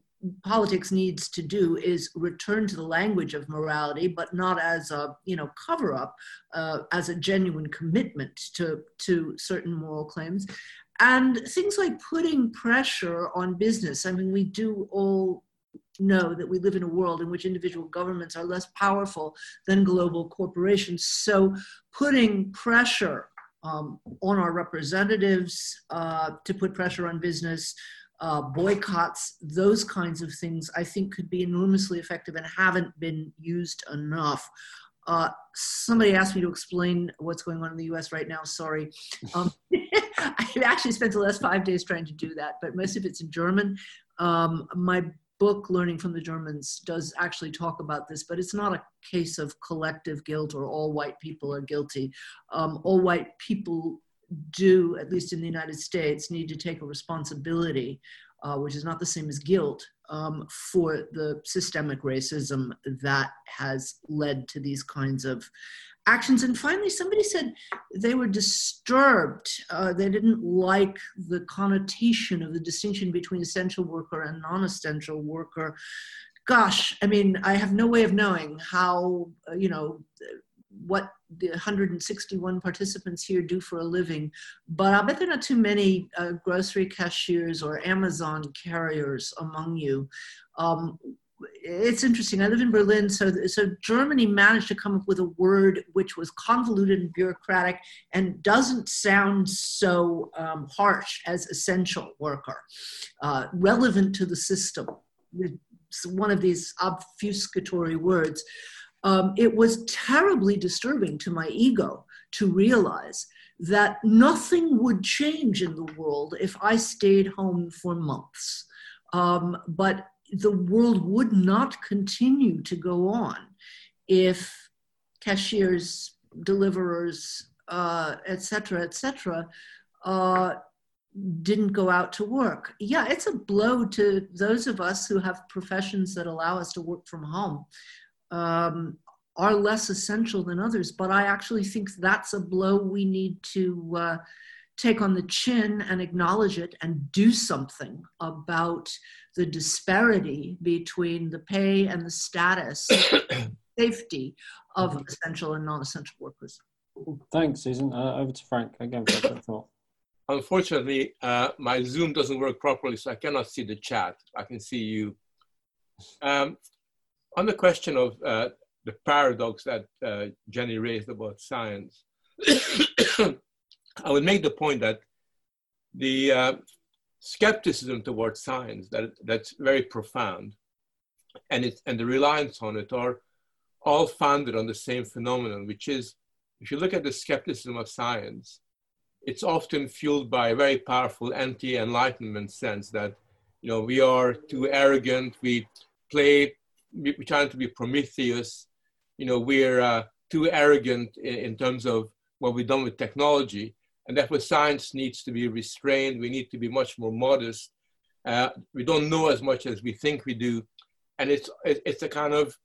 politics needs to do is return to the language of morality, but not as a, you know, cover up, as a genuine commitment to certain moral claims. And things like putting pressure on business. I mean, we do all know that we live in a world in which individual governments are less powerful than global corporations. So putting pressure on our representatives to put pressure on business, boycotts, those kinds of things, I think could be enormously effective and haven't been used enough. Somebody asked me to explain what's going on in the US right now, sorry. I actually spent the last 5 days trying to do that, but most of it's in German. My book, Learning from the Germans, does actually talk about this, but it's not a case of collective guilt or all white people are guilty. All white people do, at least in the United States, need to take a responsibility, which is not the same as guilt, for the systemic racism that has led to these kinds of actions. And finally, somebody said they were disturbed. They didn't like the connotation of the distinction between essential worker and non-essential worker. Gosh, I mean, I have no way of knowing how, you know, what the 161 participants here do for a living, but I bet there are not too many grocery cashiers or Amazon carriers among you. It's interesting. I live in Berlin, so Germany managed to come up with a word which was convoluted and bureaucratic and doesn't sound so harsh as essential worker, relevant to the system. It's one of these obfuscatory words. It was terribly disturbing to my ego to realize that nothing would change in the world if I stayed home for months. But the world would not continue to go on if cashiers, deliverers, et cetera, didn't go out to work. Yeah, it's a blow to those of us who have professions that allow us to work from home. Are less essential than others, but I actually think that's a blow we need to take on the chin and acknowledge it and do something about the disparity between the pay and the status, safety of essential and non-essential workers. Thanks, Susan. Over to Frank again for that thought. Unfortunately, my Zoom doesn't work properly, so I cannot see the chat. I can see you. On the question of the paradox that Jenny raised about science, I would make the point that the skepticism towards science that's very profound and the reliance on it are all founded on the same phenomenon, which is, if you look at the skepticism of science, it's often fueled by a very powerful anti-enlightenment sense that, you know, we are too arrogant, we're trying to be Prometheus, you know, we're too arrogant in terms of what we've done with technology, and therefore science needs to be restrained, we need to be much more modest, we don't know as much as we think we do, and it's a kind of,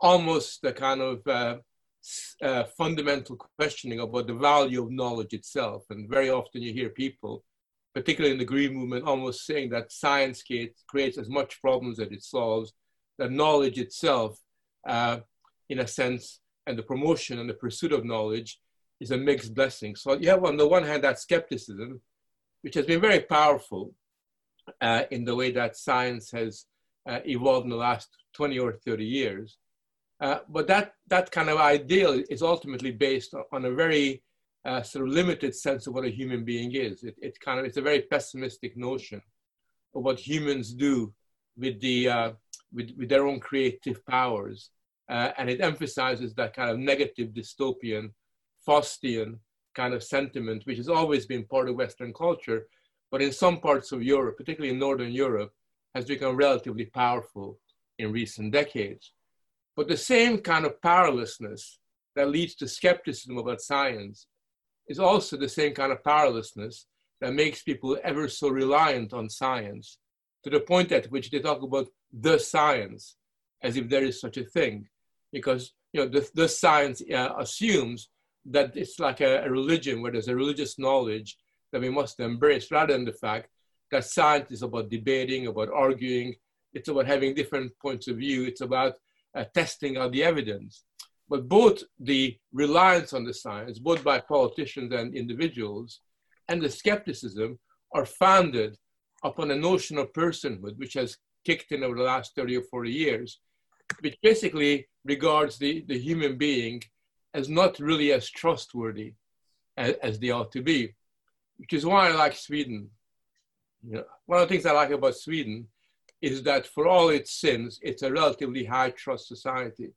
almost a kind of fundamental questioning about the value of knowledge itself, and very often you hear people, particularly in the Green Movement, almost saying that science creates as much problems as it solves, that knowledge itself, in a sense, and the promotion and the pursuit of knowledge is a mixed blessing. So you have on the one hand that skepticism, which has been very powerful in the way that science has evolved in the last 20 or 30 years. But that kind of ideal is ultimately based on a very sort of limited sense of what a human being is. It's a very pessimistic notion of what humans do with their own creative powers, and it emphasizes that kind of negative dystopian, Faustian kind of sentiment, which has always been part of Western culture, but in some parts of Europe, particularly in Northern Europe, has become relatively powerful in recent decades. But the same kind of powerlessness that leads to skepticism about science is also the same kind of powerlessness that makes people ever so reliant on science, to the point at which they talk about the science as if there is such a thing, because the science assumes that it's like a religion where there's a religious knowledge that we must embrace, rather than the fact that science is about debating, about arguing, it's about having different points of view, it's about testing out the evidence. But both the reliance on the science, both by politicians and individuals, and the skepticism are founded upon a notion of personhood, which has kicked in over the last 30 or 40 years, which basically regards the human being as not really as trustworthy as they ought to be, which is why I like Sweden. One of the things I like about Sweden is that for all its sins, it's a relatively high trust society.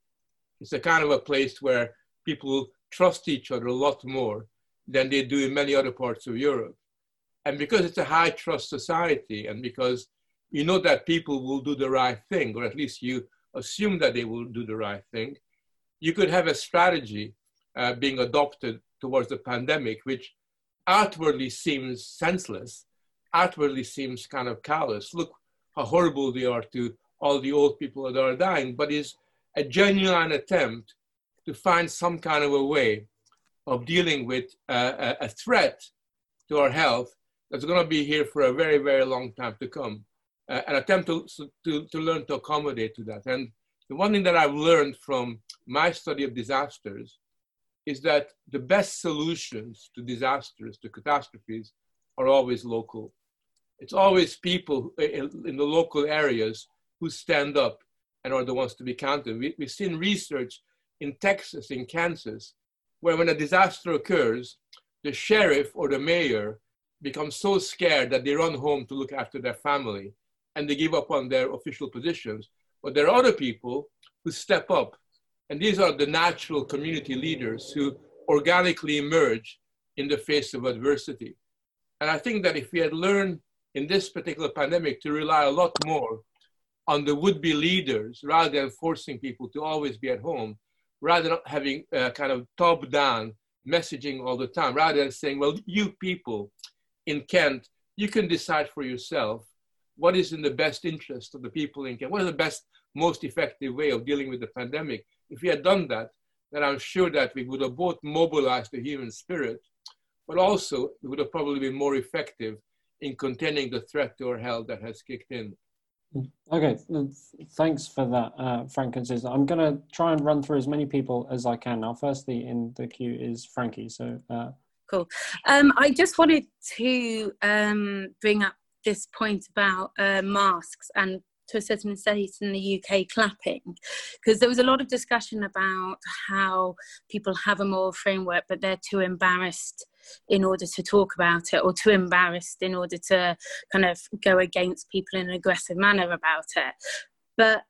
It's a kind of a place where people trust each other a lot more than they do in many other parts of Europe. And because it's a high trust society, and because you know that people will do the right thing, or at least you assume that they will do the right thing, you could have a strategy being adopted towards the pandemic, which outwardly seems senseless, outwardly seems kind of callous. Look how horrible they are to all the old people that are dying, but is a genuine attempt to find some kind of a way of dealing with a threat to our health that's going to be here for a very, very long time to come. An attempt to learn to accommodate to that. And the one thing that I've learned from my study of disasters is that the best solutions to disasters, to catastrophes, are always local. It's always people in the local areas who stand up and are the ones to be counted. We've seen research in Texas, in Kansas, where when a disaster occurs, the sheriff or the mayor becomes so scared that they run home to look after their family and they give up on their official positions. But there are other people who step up. And these are the natural community leaders who organically emerge in the face of adversity. And I think that if we had learned in this particular pandemic to rely a lot more on the would-be leaders rather than forcing people to always be at home, rather than having a kind of top-down messaging all the time, rather than saying, well, you people in Kent, you can decide for yourself what is in the best interest of the people in Kent, what is the best, most effective way of dealing with the pandemic. If we had done that, then I'm sure that we would have both mobilized the human spirit, but also it would have probably been more effective in containing the threat to our health that has kicked in. Okay, thanks for that, Frank and Susan. I'm going to try and run through as many people as I can now. Firstly in the queue is Frankie. So, cool. I just wanted to bring up this point about masks and, to a certain extent, in the UK clapping, because there was a lot of discussion about how people have a moral framework, but they're too embarrassed in order to talk about it, or too embarrassed in order to kind of go against people in an aggressive manner about it. But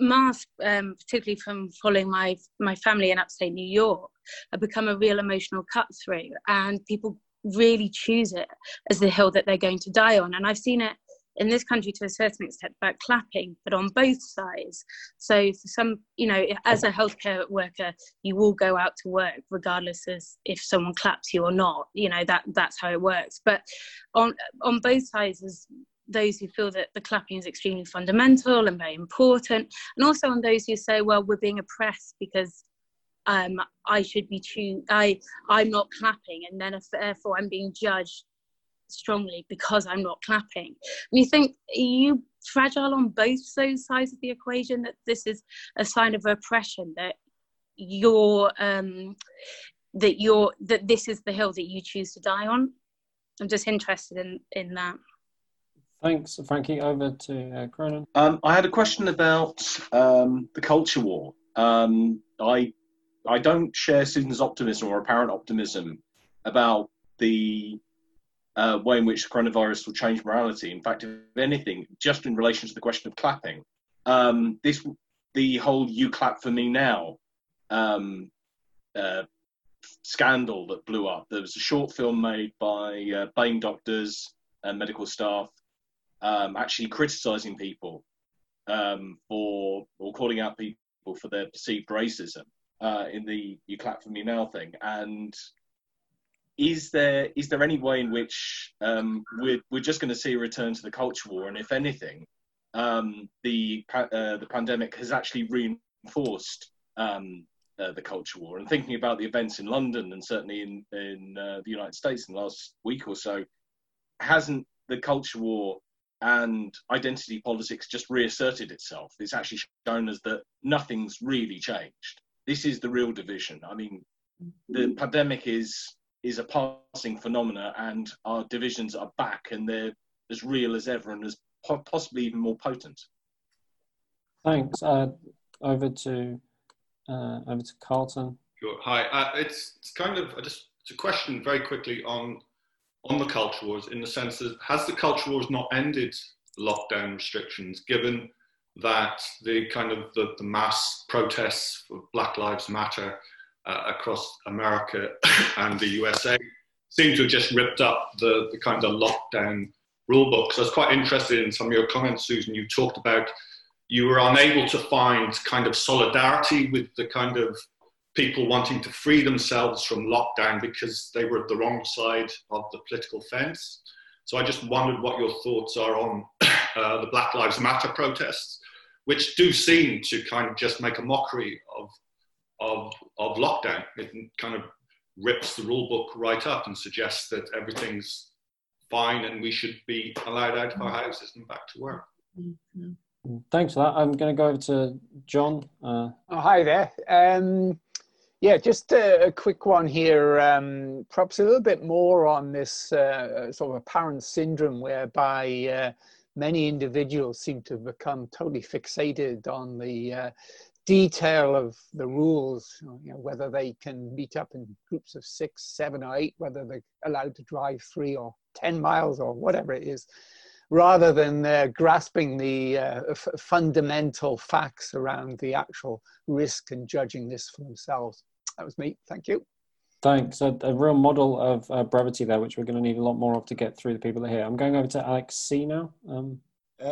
masks, particularly from following my family in upstate New York, have become a real emotional cut through, and people really choose it as the hill that they're going to die on. And I've seen it in this country to a certain extent about clapping, but on both sides. So for some, as a healthcare worker, you will go out to work regardless as if someone claps you or not, that's how it works. But on both sides is those who feel that the clapping is extremely fundamental and very important. And also on those who say, well, we're being oppressed because I should be I'm not clapping, and then therefore I'm being judged strongly because I'm not clapping. And you think, are you fragile on both those sides of the equation, that this is a sign of oppression, that that this is the hill that you choose to die on? I'm just interested in that. Thanks, Frankie. Over to Cronin. I had a question about the culture war. I don't share Susan's optimism or apparent optimism about the way in which coronavirus will change morality. In fact, if anything, just in relation to the question of clapping, the whole "you clap for me now" scandal that blew up. There was a short film made by Bain doctors and medical staff actually criticising people for, or calling out people people for their perceived racism in the "you clap for me now" thing. And is there any way in which we're just going to see a return to the culture war? And if anything, the pandemic has actually reinforced the culture war. And thinking about the events in London and certainly in the United States in the last week or so, hasn't the culture war and identity politics just reasserted itself? It's actually shown us that nothing's really changed. This is the real division. I mean, the pandemic is a passing phenomena, and our divisions are back, and they're as real as ever and as possibly even more potent. Thanks. Over to Carlton. Sure. Hi. It's a question very quickly on the culture wars, in the sense that has the culture wars not ended lockdown restrictions, given that the kind of the mass protests of Black Lives Matter across America and the USA seem to have just ripped up the kind of lockdown rule book? So I was quite interested in some of your comments, Susan. You talked about you were unable to find kind of solidarity with the kind of people wanting to free themselves from lockdown because they were at the wrong side of the political fence. So I just wondered what your thoughts are on the Black Lives Matter protests, which do seem to kind of just make a mockery of lockdown. It kind of rips the rule book right up and suggests that everything's fine and we should be allowed out of our houses and back to work. Mm-hmm. Thanks for that. I'm going to go over to John. Hi there. Yeah, just a quick one here, perhaps a little bit more on this sort of apparent syndrome whereby many individuals seem to have become totally fixated on the detail of the rules, you know, whether they can meet up in groups of 6, 7 or 8, whether they're allowed to drive 3 or 10 miles or whatever it is, rather than grasping the fundamental facts around the actual risk and judging this for themselves. That was me. Thank you. Thanks. A real model of brevity there, which we're going to need a lot more of to get through the people that are here. I'm going over to Alex C now.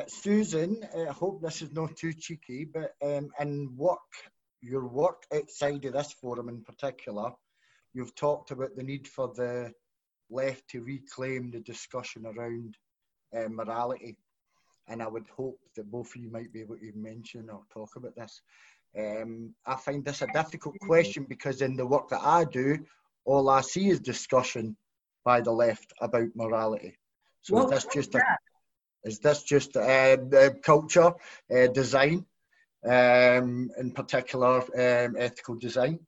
Susan, I hope this is not too cheeky, but in work, your work outside of this forum in particular, you've talked about the need for the left to reclaim the discussion around morality, and I would hope that both of you might be able to mention or talk about this. I find this a difficult question because in the work that I do, all I see is discussion by the left about morality. So is this just culture, design, in particular ethical design?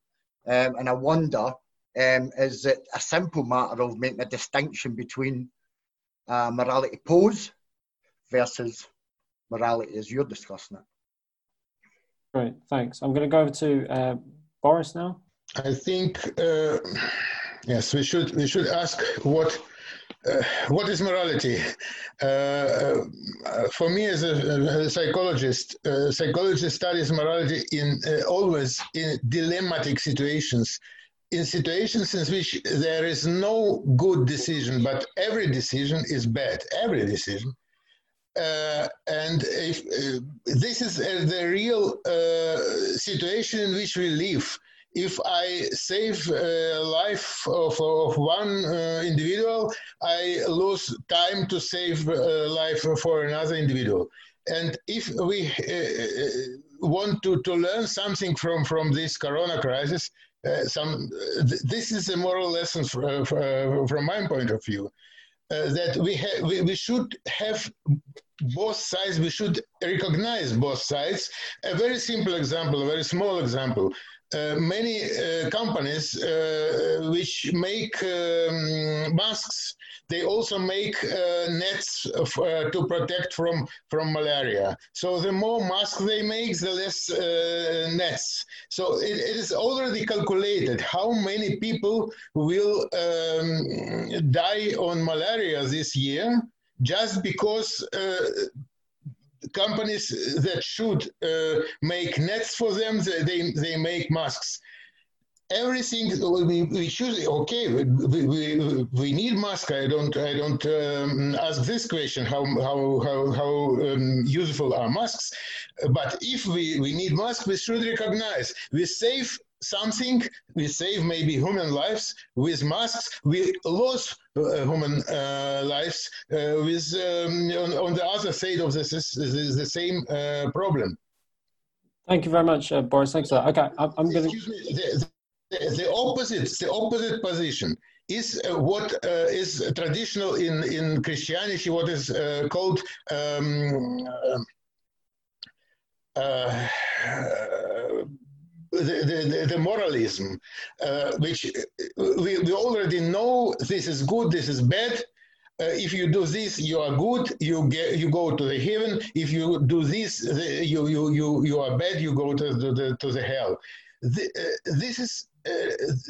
And I wonder, is it a simple matter of making a distinction between morality pose versus morality as you're discussing it? Great, thanks. I'm going to go over to Boris now. I think yes, we should ask what is morality? For me, as a psychologist, psychologist studies morality in always in dilemmatic situations. In situations in which there is no good decision, but every decision is bad, every decision. And if, this is the real situation in which we live. If I save a life of one individual, I lose time to save a life for another individual. And if we want to learn something from this corona crisis, this is a moral lesson from my point of view, that we should have both sides, we should recognize both sides. A very simple example, a very small example. Many companies which make masks, they also make nets to protect from malaria. So the more masks they make, the less nets. So it is already calculated how many people will die on malaria this year, just because companies that should make nets for them, they make masks. everything we choose. Okay, we need mask. I don't ask this question. How useful are masks? But if we need masks, we should recognize we save something. We save maybe human lives with masks. We lose human lives with on the other side of the same problem. Thank you very much, Boris. Thanks for that. Okay, I'm going to. Excuse me. The opposite position is what is traditional in Christianity. What is called the moralism, which we already know. This is good. This is bad. If you do this, you are good. You go to the heaven. If you do this, you are bad. You go to the hell.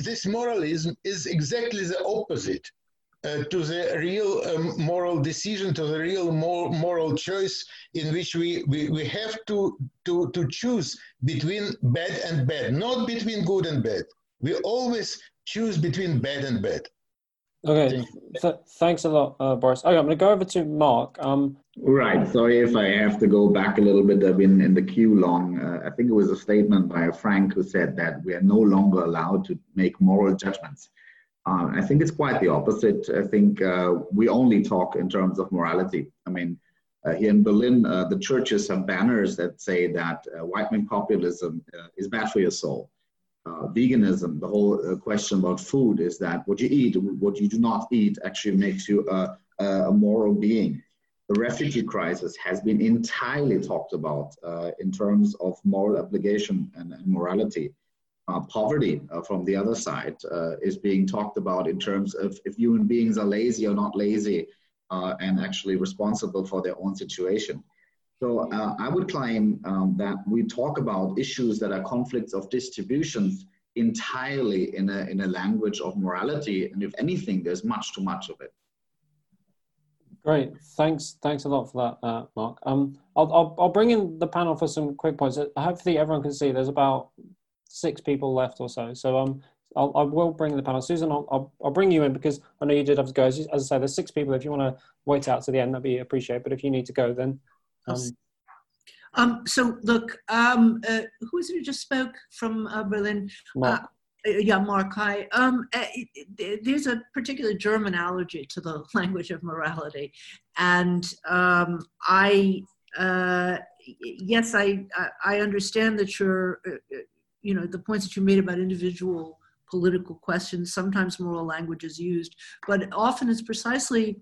This moralism is exactly the opposite to the real moral decision, to the real moral choice, in which we have to choose between bad and bad, not between good and bad. We always choose between bad and bad. Okay, thanks a lot, Boris. Okay, I'm going to go over to Mark. Right, sorry if I have to go back a little bit. I've been in the queue long. I think it was a statement by Frank who said that we are no longer allowed to make moral judgments. I think it's quite the opposite. I think we only talk in terms of morality. I mean, here in Berlin, the churches have banners that say that white man populism is bad for your soul. Veganism, the whole question about food is that what you eat, what you do not eat actually makes you a moral being. The refugee crisis has been entirely talked about in terms of moral obligation and morality. Poverty from the other side is being talked about in terms of if human beings are lazy or not lazy and actually responsible for their own situation. So I would claim that we talk about issues that are conflicts of distributions entirely in a language of morality, and if anything, there's much too much of it. Great, thanks a lot for that, Mark. I'll bring in the panel for some quick points. Hopefully, everyone can see. There's about 6 people left or so. So I will bring the panel. Susan, I'll bring you in because I know you did have to go. As I say, there's 6 people. If you want to wait out to the end, that'd be appreciated. But if you need to go, then. So look, who is it who just spoke from Berlin? Mark. Yeah, Mark, hi. There's a particular German allergy to the language of morality. And I understand that you're, the points that you made about individual political questions, sometimes moral language is used, but often it's precisely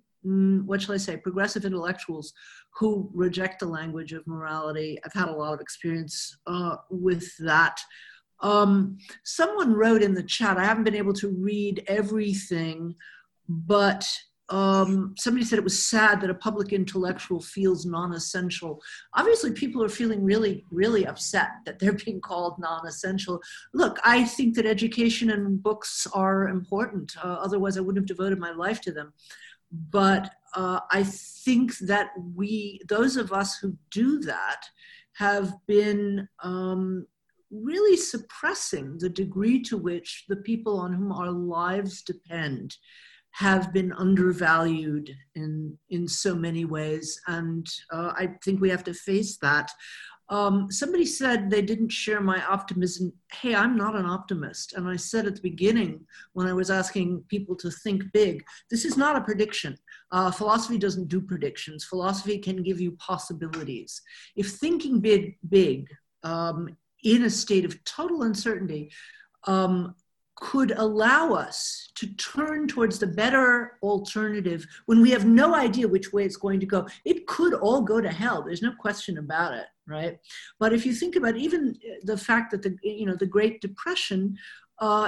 progressive intellectuals who reject the language of morality. I've had a lot of experience with that. Someone wrote in the chat, I haven't been able to read everything, but somebody said it was sad that a public intellectual feels non-essential. Obviously, people are feeling really, really upset that they're being called non-essential. Look, I think that education and books are important. Otherwise, I wouldn't have devoted my life to them. But I think that those of us who do that, have been really suppressing the degree to which the people on whom our lives depend have been undervalued in so many ways. And I think we have to face that. Somebody said they didn't share my optimism. Hey, I'm not an optimist. And I said at the beginning, when I was asking people to think big, this is not a prediction. Philosophy doesn't do predictions. Philosophy can give you possibilities. If thinking big, in a state of total uncertainty, could allow us to turn towards the better alternative when we have no idea which way it's going to go. It could all go to hell. There's no question about it, right? But if you think about even the fact that the Great Depression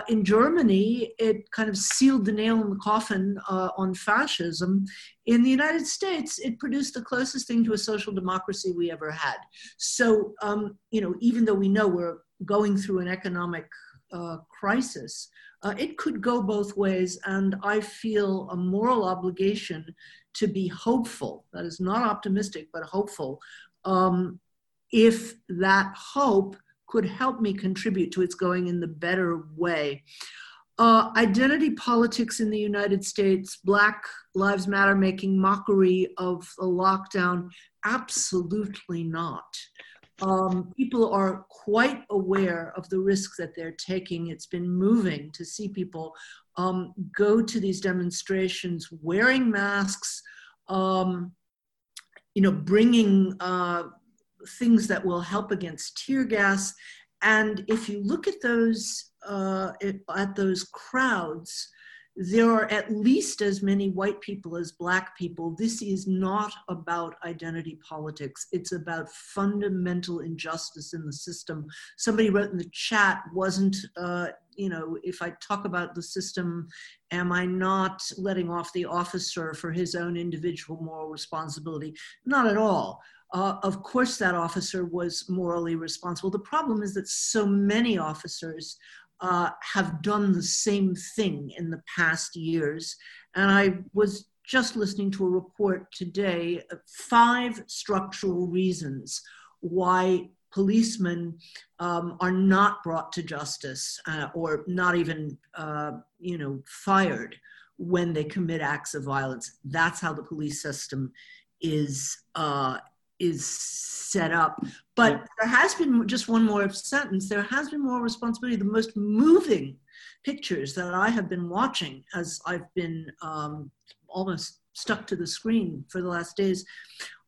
in Germany, it kind of sealed the nail in the coffin on fascism. In the United States, it produced the closest thing to a social democracy we ever had. So, even though we know we're going through an economic crisis, it could go both ways, and I feel a moral obligation to be hopeful. That is not optimistic, but hopeful. If that hope could help me contribute to its going in the better way. Identity politics in the United States, Black Lives Matter making mockery of a lockdown, absolutely not. People are quite aware of the risks that they're taking. It's been moving to see people go to these demonstrations wearing masks, bringing things that will help against tear gas. And if you look at those crowds, there are at least as many white people as Black people. This is not about identity politics. It's about fundamental injustice in the system. Somebody wrote in the chat, if I talk about the system, am I not letting off the officer for his own individual moral responsibility? Not at all. Of course, that officer was morally responsible. The problem is that so many officers have done the same thing in the past years. And I was just listening to a report today of 5 structural reasons why policemen are not brought to justice or not even, fired when they commit acts of violence. That's how the police system is set up. But there has been, just one more sentence, there has been more responsibility. The most moving pictures that I have been watching as I've been almost stuck to the screen for the last days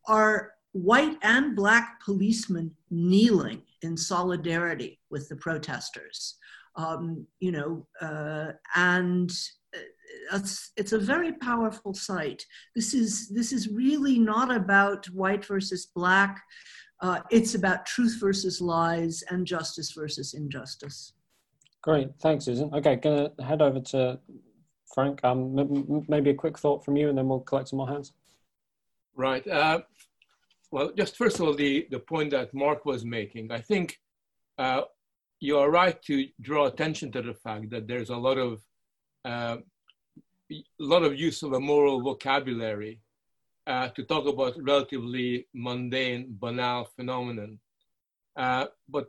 are white and Black policemen kneeling in solidarity with the protesters. And it's a very powerful sight. This is really not about white versus Black. It's about truth versus lies and justice versus injustice. Great, thanks, Susan. Okay, gonna head over to Frank. Maybe a quick thought from you, and then we'll collect some more hands. Right. Well, just first of all, the point that Mark was making. I think you are right to draw attention to the fact that there's a lot of use of a moral vocabulary to talk about relatively mundane, banal phenomenon. But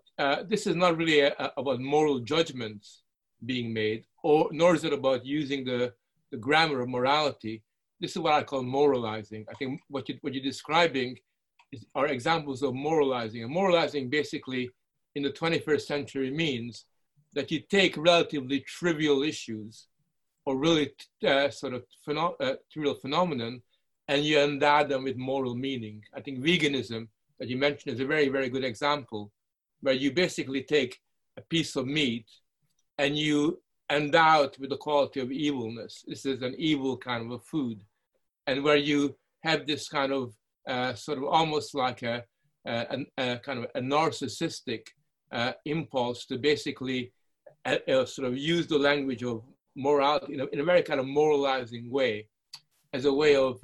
this is not really about moral judgments being made, nor is it about using the grammar of morality. This is what I call moralizing. I think what you're describing are examples of moralizing. And moralizing basically in the 21st century means that you take relatively trivial issues or really trivial phenomenon, and you endow them with moral meaning. I think veganism that you mentioned is a very, very good example, where you basically take a piece of meat and you endow it with the quality of evilness. This is an evil kind of a food. And where you have this kind of almost like a kind of a narcissistic impulse to basically use the language of morality in a very kind of moralizing way, as a way of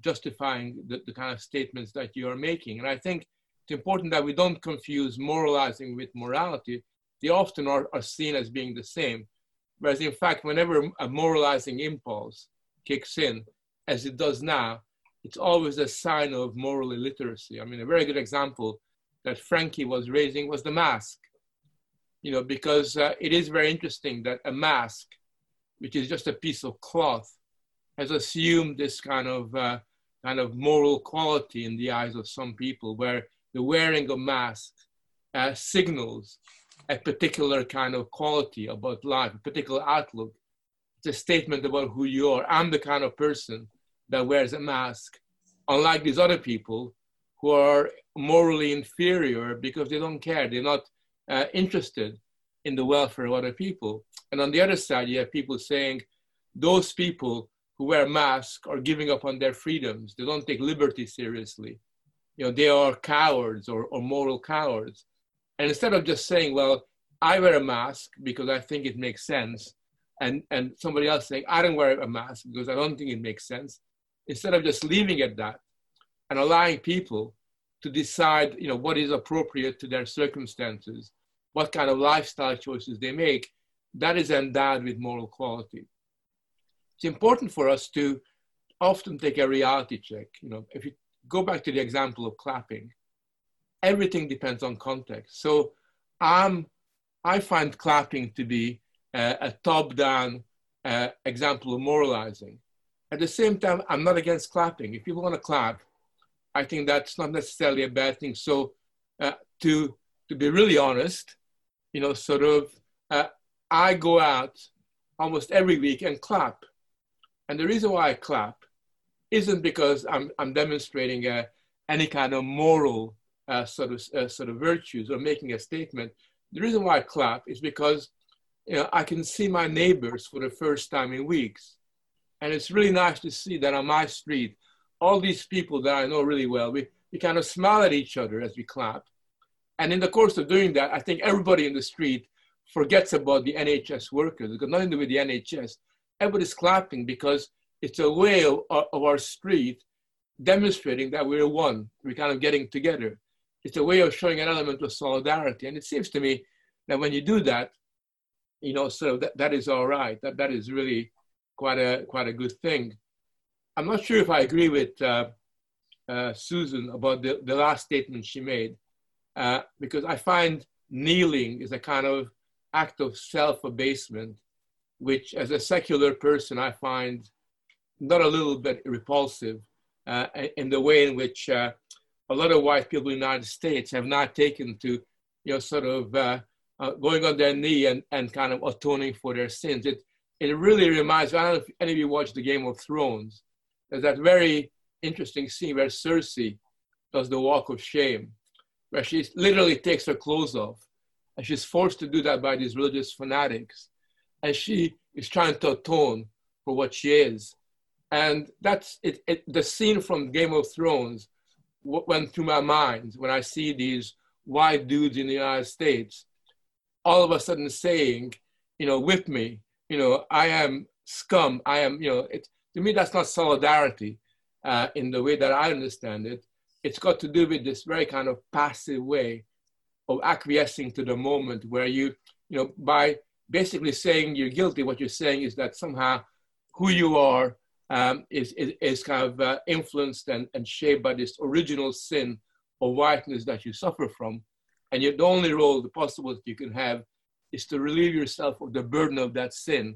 justifying the kind of statements that you are making. And I think it's important that we don't confuse moralizing with morality. They often are seen as being the same. Whereas in fact, whenever a moralizing impulse kicks in, as it does now, it's always a sign of moral illiteracy. I mean, a very good example that Frankie was raising was the mask. Because it is very interesting that a mask, which is just a piece of cloth, has assumed this kind of moral quality in the eyes of some people, where the wearing of masks signals a particular kind of quality about life, a particular outlook. It's a statement about who you are. I'm the kind of person that wears a mask, unlike these other people who are morally inferior because they don't care. They're not interested in the welfare of other people. And on the other side, you have people saying, those people who wear masks are giving up on their freedoms. They don't take liberty seriously. They are cowards or moral cowards. And instead of just saying, well, I wear a mask because I think it makes sense, and somebody else saying, I don't wear a mask because I don't think it makes sense, instead of just leaving it at that and allowing people to decide what is appropriate to their circumstances, what kind of lifestyle choices they make, that is endowed with moral quality. It's important for us to often take a reality check. If you go back to the example of clapping, everything depends on context. So I find clapping to be a top-down example of moralizing. At the same time, I'm not against clapping. If people want to clap, I think that's not necessarily a bad thing. So to be really honest, you know, sort of, I go out almost every week and clap. And the reason why I clap isn't because I'm demonstrating any kind of moral sort of virtues or making a statement. The reason why I clap is because, you know, I can see my neighbors for the first time in weeks. And it's really nice to see that on my street, all these people that I know really well, we kind of smile at each other as we clap. And in the course of doing that, I think everybody in the street forgets about the NHS workers. It's got nothing to do with the NHS. Everybody's clapping because it's a way of our street demonstrating that we're one. We're kind of getting together. It's a way of showing an element of solidarity. And it seems to me that when you do that, you know, so that is all right. That is really quite a good thing. I'm not sure if I agree with Susan about the last statement she made, because I find kneeling is a kind of act of self-abasement, which as a secular person, I find not a little bit repulsive in the way in which a lot of white people in the United States have not taken to, you know, sort of going on their knee and kind of atoning for their sins. It really reminds me, I don't know if any of you watched the Game of Thrones, there's that very interesting scene where Cersei does the walk of shame, where she literally takes her clothes off and she's forced to do that by these religious fanatics. And she is trying to atone for what she is. And that's it. The scene from Game of Thrones went through my mind when I see these white dudes in the United States all of a sudden saying, you know, whip me, you know, I am scum, I am, you know, to me that's not solidarity in the way that I understand it. It's got to do with this very kind of passive way of acquiescing to the moment where you know, by basically saying you're guilty, what you're saying is that somehow who you are is kind of influenced and shaped by this original sin or whiteness that you suffer from. And the only role, the possible that you can have is to relieve yourself of the burden of that sin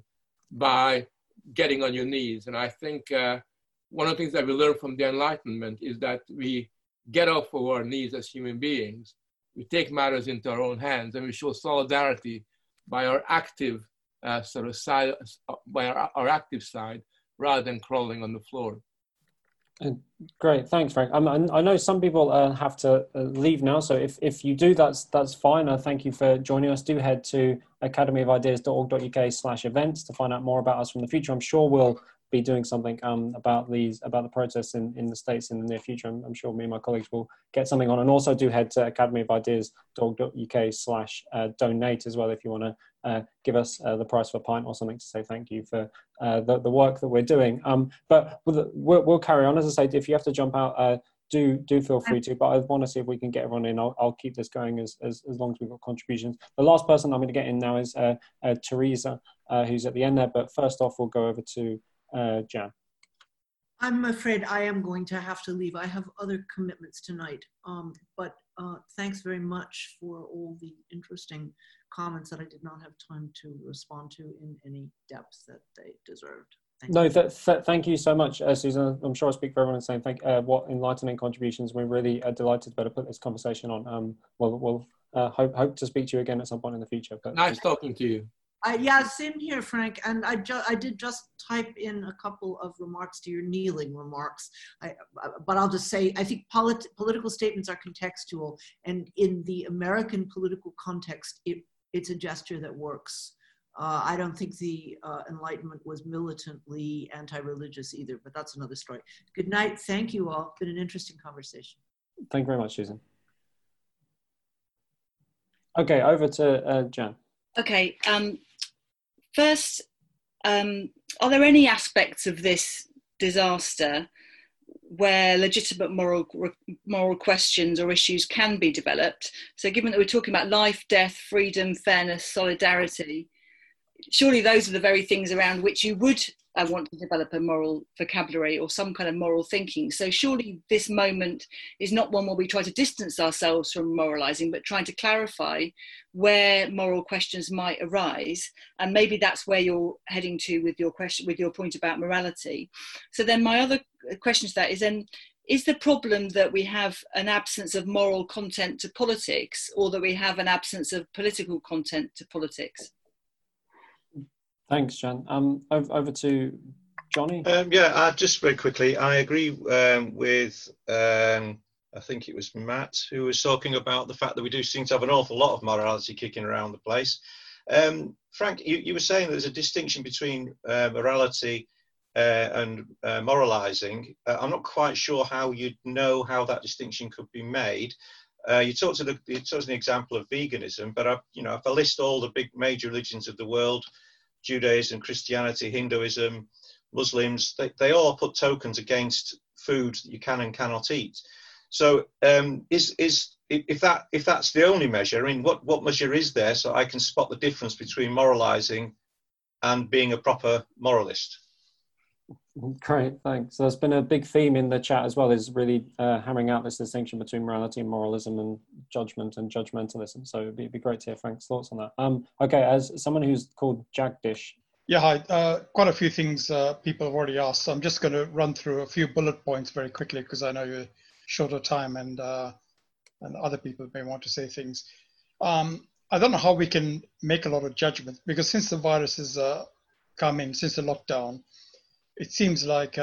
by getting on your knees. And I think one of the things that we learn from the Enlightenment is that we get off of our knees as human beings. We take matters into our own hands and we show solidarity by our active active side, rather than crawling on the floor. Great, thanks, Frank. I know some people have to leave now, so if you do, that's fine. Thank you for joining us. Do head to academyofideas.org.uk/events to find out more about us from the future. I'm sure we'll be doing something about the protests in the States in the near future. I'm sure me and my colleagues will get something on. And also do head to academyofideas.org.uk/donate as well if you want to give us the price of a pint or something to say thank you for the work that we're doing. But we'll carry on. As I say, if you have to jump out, do feel free to. But I want to see if we can get everyone in. I'll keep this going as long as we've got contributions. The last person I'm going to get in now is Teresa, who's at the end there. But first off, we'll go over to Jan. I'm afraid I am going to have to leave. I have other commitments tonight, but thanks very much for all the interesting comments that I did not have time to respond to in any depth that they deserved. Thank you so much, Susan. I'm sure I speak for everyone in saying what enlightening contributions. We're really delighted to be able to put this conversation on. We'll hope to speak to you again at some point in the future. But nice talking to you. Same here, Frank. And I did just type in a couple of remarks to your kneeling remarks. But I'll just say, I think political statements are contextual. And in the American political context, it's a gesture that works. I don't think the Enlightenment was militantly anti-religious either, but that's another story. Good night. Thank you all. It's been an interesting conversation. Thank you very much, Susan. Okay, over to Jan. Okay. First, are there any aspects of this disaster where legitimate moral questions or issues can be developed? So given that we're talking about life, death, freedom, fairness, solidarity, surely those are the very things around which you would I want to develop a moral vocabulary or some kind of moral thinking. So surely this moment is not one where we try to distance ourselves from moralizing, but trying to clarify where moral questions might arise. And maybe that's where you're heading to with your question, with your point about morality. So then my other question to that is then, is the problem that we have an absence of moral content to politics, or that we have an absence of political content to politics? Thanks, Jan. Over to Johnny. Just very quickly, I agree with, I think it was Matt, who was talking about the fact that we do seem to have an awful lot of morality kicking around the place. Frank, you were saying there's a distinction between morality and moralising. I'm not quite sure how you'd know how that distinction could be made. You talked to the example of veganism, but if I list all the big major religions of the world, Judaism, Christianity, Hinduism, Muslims, they all put tokens against food that you can and cannot eat. So if that's the only measure, I mean, what measure is there so I can spot the difference between moralising and being a proper moralist? Great, thanks. There's been a big theme in the chat as well, is really hammering out this distinction between morality and moralism and judgment and judgmentalism. So it'd be great to hear Frank's thoughts on that. Okay, as someone who's called Jagdish. Yeah, hi. Quite a few things people have already asked. So I'm just going to run through a few bullet points very quickly because I know you're short of time and other people may want to say things. I don't know how we can make a lot of judgments because since the virus has come in, since the lockdown, it seems like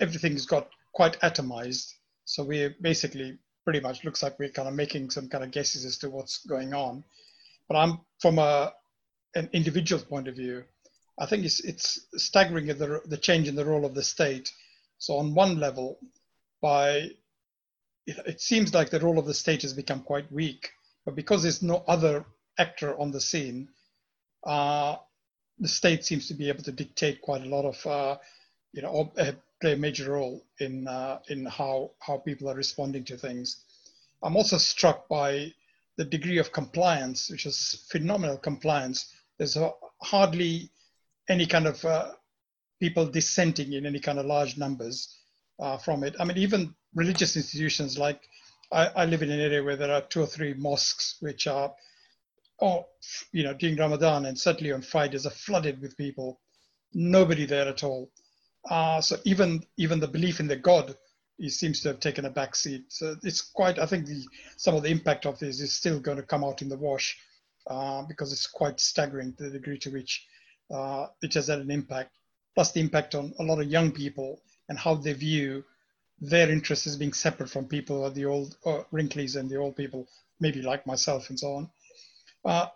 everything's got quite atomized. So we're basically pretty much looks like we're kind of making some kind of guesses as to what's going on. But I'm from an individual point of view, I think it's staggering the change in the role of the state. So on one level, it seems like the role of the state has become quite weak, but because there's no other actor on the scene, the state seems to be able to dictate quite a lot of, play a major role in how people are responding to things. I'm also struck by the degree of compliance, which is phenomenal compliance. There's hardly any kind of people dissenting in any kind of large numbers from it. I mean, even religious institutions, like I live in an area where there are 2 or 3 mosques, which are during Ramadan and certainly on Fridays are flooded with people, nobody there at all. So even the belief in the God, it seems to have taken a backseat. So it's quite, I think some of the impact of this is still going to come out in the wash because it's quite staggering the degree to which it has had an impact, plus the impact on a lot of young people and how they view their interests as being separate from people, the old wrinklies and the old people, maybe like myself and so on.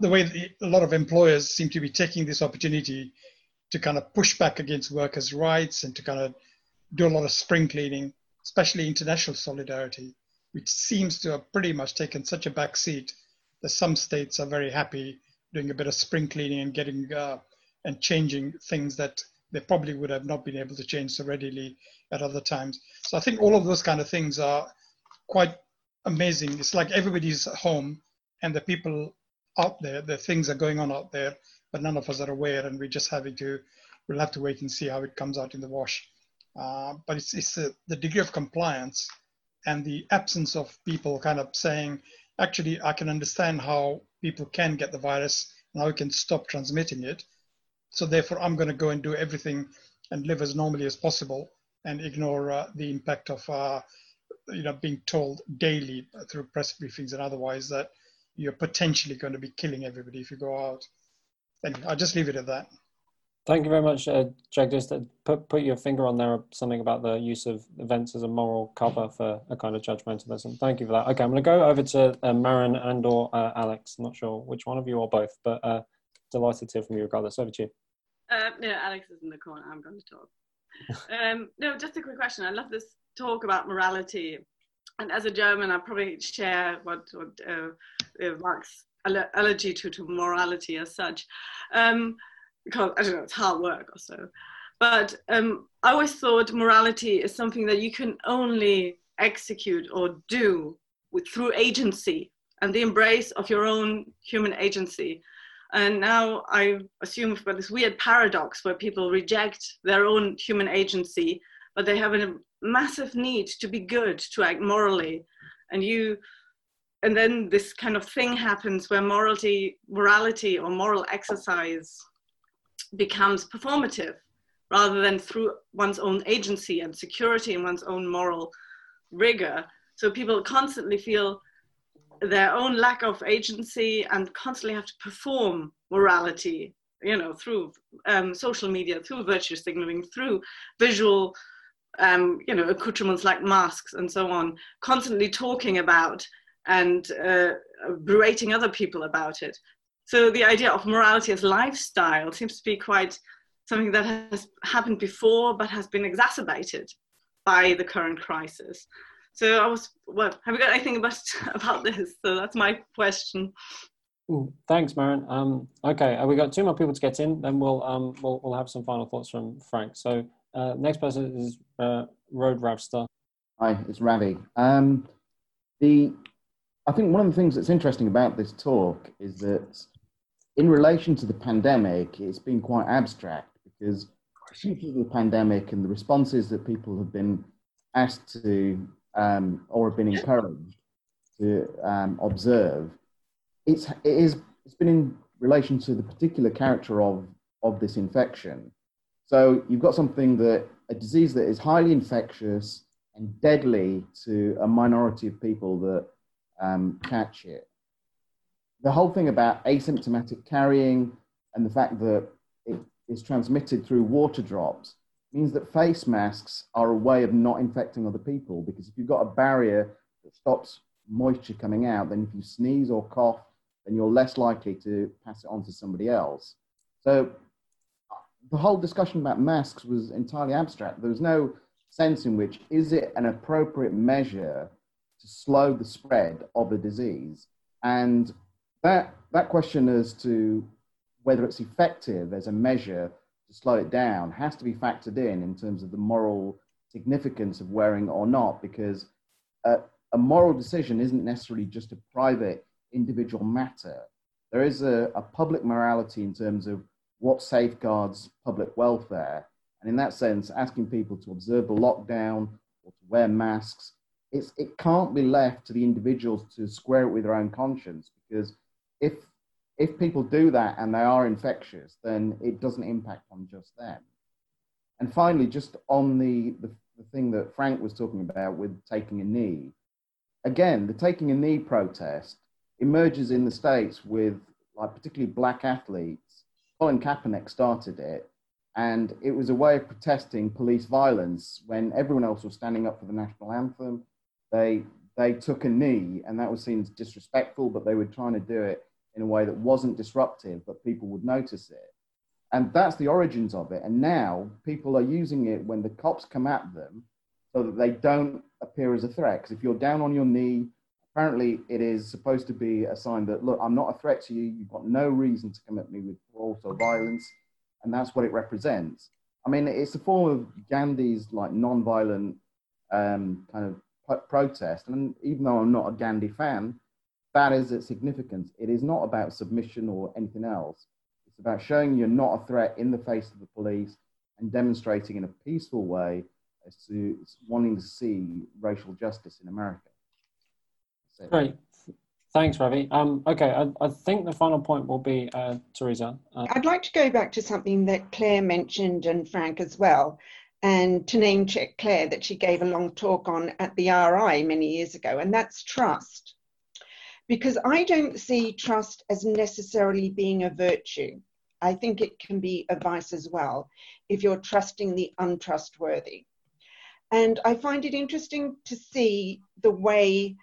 The way a lot of employers seem to be taking this opportunity to kind of push back against workers' rights and to kind of do a lot of spring cleaning, especially international solidarity, which seems to have pretty much taken such a back seat that some states are very happy doing a bit of spring cleaning and getting and changing things that they probably would have not been able to change so readily at other times. So I think all of those kind of things are quite amazing. It's like everybody's at home and the people out there, the things are going on out there, but none of us are aware, and we're just we'll have to wait and see how it comes out in the wash. But it's the degree of compliance and the absence of people kind of saying, actually, I can understand how people can get the virus and how we can stop transmitting it. So therefore, I'm going to go and do everything and live as normally as possible and ignore the impact of, being told daily through press briefings and otherwise that you're potentially going to be killing everybody if you go out. Anyway, I'll just leave it at that. Thank you very much, Jagdish. Put your finger on there, something about the use of events as a moral cover for a kind of judgmentalism. Thank you for that. Okay, I'm going to go over to Maren and or Alex. I'm not sure which one of you or both, but delighted to hear from you regardless. Over to you. No, Alex is in the corner. I'm going to talk. Just a quick question. I love this talk about morality. And as a German, I probably share what Marx's allergy to morality as such. Because, I don't know, it's hard work or so. But I always thought morality is something that you can only execute or do through agency and the embrace of your own human agency. And now I assume for this weird paradox where people reject their own human agency, but they have a massive need to be good, to act morally. And then this kind of thing happens where morality or moral exercise becomes performative rather than through one's own agency and security in one's own moral rigor. So people constantly feel their own lack of agency and constantly have to perform morality, through social media, through virtue signaling, through visual, accoutrements like masks and so on, constantly talking about and berating other people about it. So the idea of morality as lifestyle seems to be quite something that has happened before, but has been exacerbated by the current crisis. So have you got anything about this? So that's my question. Ooh, thanks, Maren. Okay, we got two more people to get in, then we'll have some final thoughts from Frank. So next person is Road Ravstar. Hi, it's Ravi. I think one of the things that's interesting about this talk is that in relation to the pandemic, it's been quite abstract because the pandemic and the responses that people have been asked to or have been encouraged to observe, it's been in relation to the particular character of this infection. So you've got a disease that is highly infectious and deadly to a minority of people that catch it. The whole thing about asymptomatic carrying and the fact that it is transmitted through water drops means that face masks are a way of not infecting other people, because if you've got a barrier that stops moisture coming out, then if you sneeze or cough, then you're less likely to pass it on to somebody else. So the whole discussion about masks was entirely abstract. There was no sense in which, is it an appropriate measure to slow the spread of a disease? And that question as to whether it's effective as a measure to slow it down has to be factored in terms of the moral significance of wearing or not, because a moral decision isn't necessarily just a private individual matter. There is a public morality in terms of what safeguards public welfare. And in that sense, asking people to observe a lockdown or to wear masks, it can't be left to the individuals to square it with their own conscience, because if people do that and they are infectious, then it doesn't impact on just them. And finally, just on the thing that Frank was talking about with taking a knee. Again, the taking a knee protest emerges in the States with, particularly black athletes. Colin Kaepernick started it, and it was a way of protesting police violence. When everyone else was standing up for the national anthem, they took a knee, and that was seen as disrespectful, but they were trying to do it in a way that wasn't disruptive, but people would notice it. And that's the origins of it. And now people are using it when the cops come at them so that they don't appear as a threat. Because if you're down on your knee, apparently it is supposed to be a sign that, look, I'm not a threat to you. You've got no reason to come at me with force or violence. And that's what it represents. I mean, it's a form of Gandhi's non-violent kind of protest. And even though I'm not a Gandhi fan, that is its significance. It is not about submission or anything else. It's about showing you're not a threat in the face of the police and demonstrating in a peaceful way as to wanting to see racial justice in America. So. Great. Thanks, Ravi. Okay, I think the final point will be Teresa. I'd like to go back to something that Claire mentioned and Frank as well, and to name check Claire that she gave a long talk on at the RI many years ago, and that's trust. Because I don't see trust as necessarily being a virtue. I think it can be a vice as well, if you're trusting the untrustworthy. And I find it interesting to see the way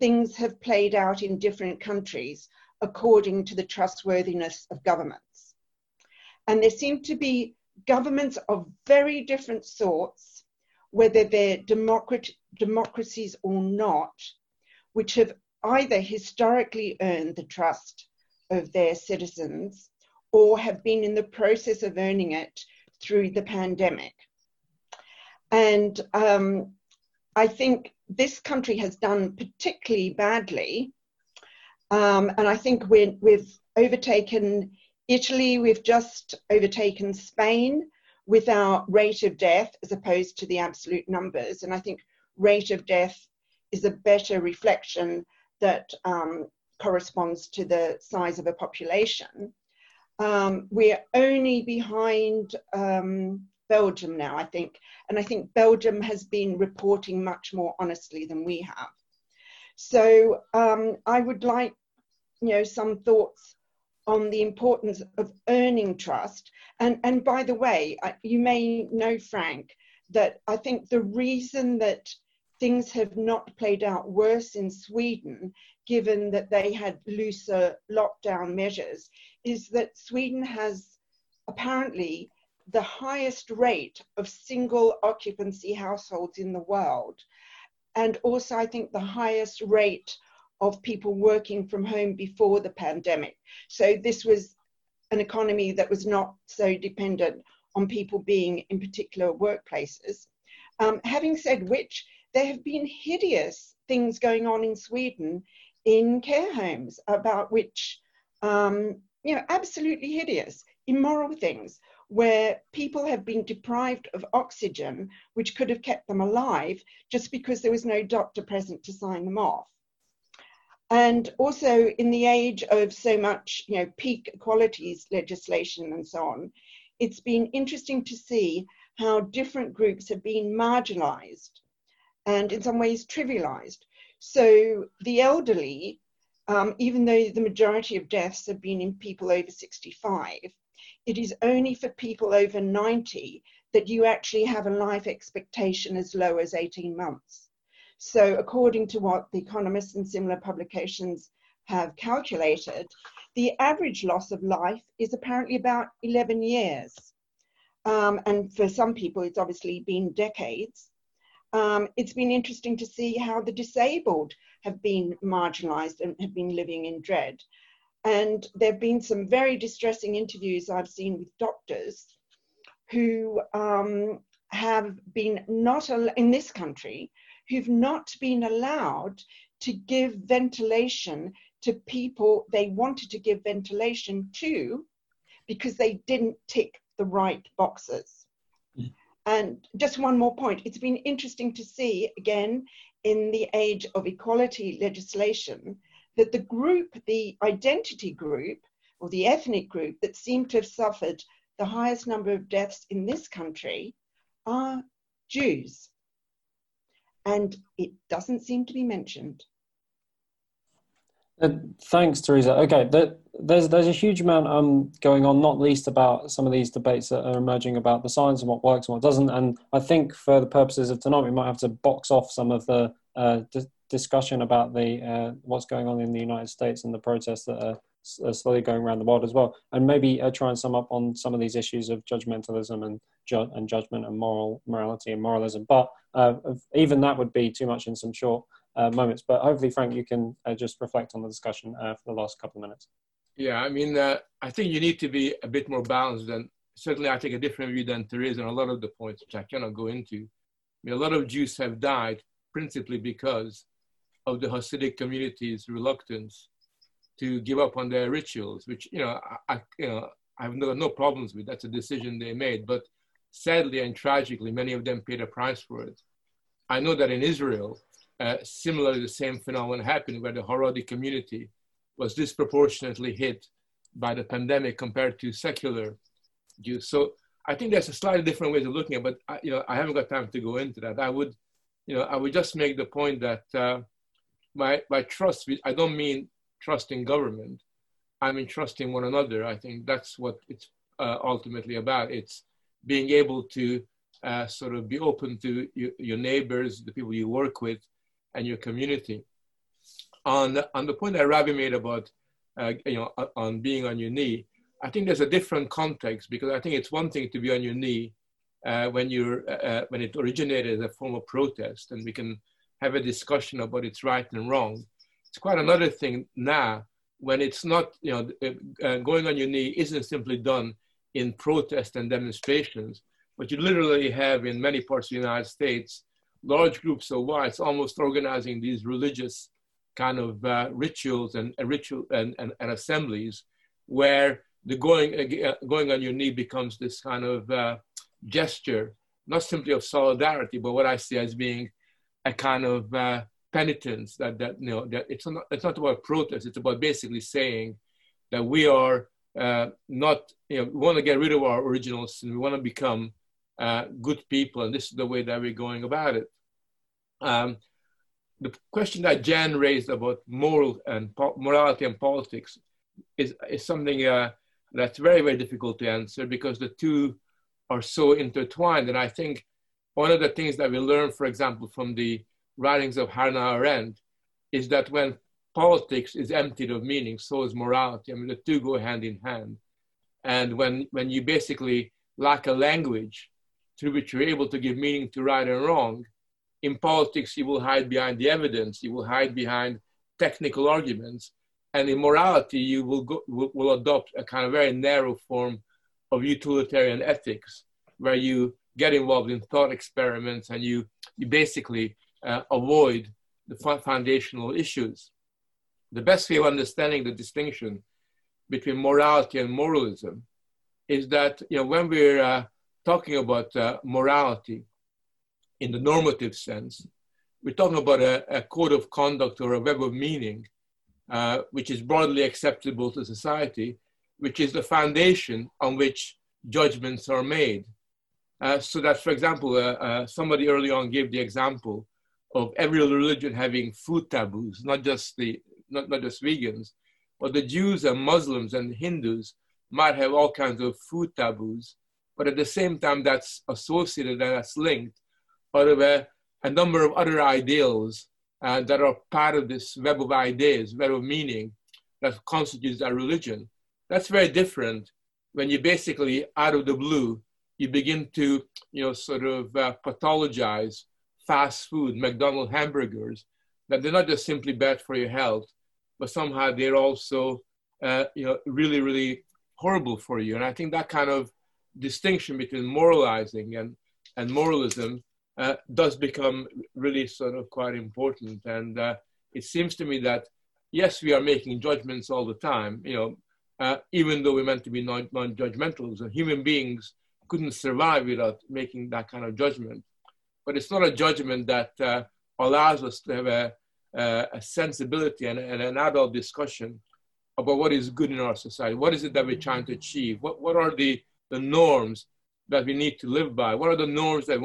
things have played out in different countries according to the trustworthiness of governments. And there seem to be governments of very different sorts, whether they're democracies or not, which have either historically earned the trust of their citizens or have been in the process of earning it through the pandemic. And I think this country has done particularly badly. And I think we've overtaken Italy, we've just overtaken Spain with our rate of death as opposed to the absolute numbers. And I think rate of death is a better reflection that corresponds to the size of a population. We're only behind Belgium now, I think. And I think Belgium has been reporting much more honestly than we have. So I would like, some thoughts on the importance of earning trust. And by the way, you may know, Frank, that I think the reason that things have not played out worse in Sweden, given that they had looser lockdown measures, is that Sweden has apparently the highest rate of single occupancy households in the world. And also, I think, the highest rate of people working from home before the pandemic. So this was an economy that was not so dependent on people being in particular workplaces. Having said which, there have been hideous things going on in Sweden in care homes, about which, absolutely hideous, immoral things, where people have been deprived of oxygen, which could have kept them alive, just because there was no doctor present to sign them off. And also, in the age of so much, peak equalities legislation and so on, it's been interesting to see how different groups have been marginalized and in some ways trivialized. So the elderly, even though the majority of deaths have been in people over 65, it is only for people over 90 that you actually have a life expectation as low as 18 months. So according to what The Economist and similar publications have calculated, the average loss of life is apparently about 11 years. And for some people, it's obviously been decades. It's been interesting to see how the disabled have been marginalized and have been living in dread. And there have been some very distressing interviews I've seen with doctors who have been not, in this country, who've not been allowed to give ventilation to people they wanted to give ventilation to because they didn't tick the right boxes. Mm. And just one more point, it's been interesting to see, again, in the age of equality legislation, that the group, the identity group, or the ethnic group that seem to have suffered the highest number of deaths in this country are Jews. And it doesn't seem to be mentioned. Thanks, Teresa. Okay, there's a huge amount going on, not least about some of these debates that are emerging about the science and what works and what doesn't. And I think for the purposes of tonight, we might have to box off some of the discussion about the what's going on in the United States and the protests that are slowly going around the world as well, and maybe try and sum up on some of these issues of judgmentalism and judgment and morality and moralism. But even that would be too much in some short moments. But hopefully, Frank, you can just reflect on the discussion for the last couple of minutes. Yeah, I mean, I think you need to be a bit more balanced than, certainly I take a different view than Therese on a lot of the points, which I cannot go into. I mean, a lot of Jews have died principally because of the Hasidic community's reluctance to give up on their rituals, which I have no problems with. That's a decision they made, but sadly and tragically, many of them paid a price for it. I know that in Israel, similarly the same phenomenon happened, where the Haredi community was disproportionately hit by the pandemic compared to secular Jews. So I think there's a slightly different way of looking at it, but I haven't got time to go into that. I would just make the point that. By trust, I don't mean trust in government. I mean trust in one another. I think that's what it's ultimately about. It's being able to sort of be open to your neighbors, the people you work with, and your community. On the point that Ravi made about on being on your knee, I think there's a different context, because I think it's one thing to be on your knee when it originated as a form of protest, and we can have a discussion about it's right and wrong. It's quite another thing now when it's not, going on your knee isn't simply done in protest and demonstrations, but you literally have in many parts of the United States, large groups of whites almost organizing these religious kind of rituals and assemblies where the going on your knee becomes this kind of gesture, not simply of solidarity, but what I see as being a kind of penitence that you know, that it's not about protest. It's about basically saying that we are not, you know, we want to get rid of our original sin. We want to become good people, and this is the way that we're going about it. The question that Jan raised about morality and politics is something that's very, very difficult to answer, because the two are so intertwined. And I think one of the things that we learn, for example, from the writings of Hannah Arendt is that when politics is emptied of meaning, so is morality. I mean, the two go hand in hand. And when you basically lack a language through which you're able to give meaning to right and wrong, in politics, you will hide behind the evidence. You will hide behind technical arguments. And in morality, you will adopt a kind of very narrow form of utilitarian ethics, where you get involved in thought experiments and you basically avoid the foundational issues. The best way of understanding the distinction between morality and moralism is that, you know, when we're talking about morality in the normative sense, we're talking about a code of conduct or a web of meaning, which is broadly acceptable to society, which is the foundation on which judgments are made. So that, for example, somebody early on gave the example of every religion having food taboos, not just vegans, but the Jews and Muslims and Hindus might have all kinds of food taboos, but at the same time that's associated and that's linked out of a number of other ideals that are part of this web of ideas, web of meaning that constitutes our religion. That's very different when you basically, out of the blue, you begin to, you know, sort of pathologize fast food, McDonald's hamburgers, that they're not just simply bad for your health, but somehow they're also, you know, really, really horrible for you. And I think that kind of distinction between moralizing and moralism does become really sort of quite important. And it seems to me that, yes, we are making judgments all the time, you know, even though we're meant to be non-judgmental. So human beings couldn't survive without making that kind of judgment. But it's not a judgment that allows us to have a sensibility and an adult discussion about what is good in our society. What is it that we're trying to achieve? What are the norms that we need to live by? What are the norms that we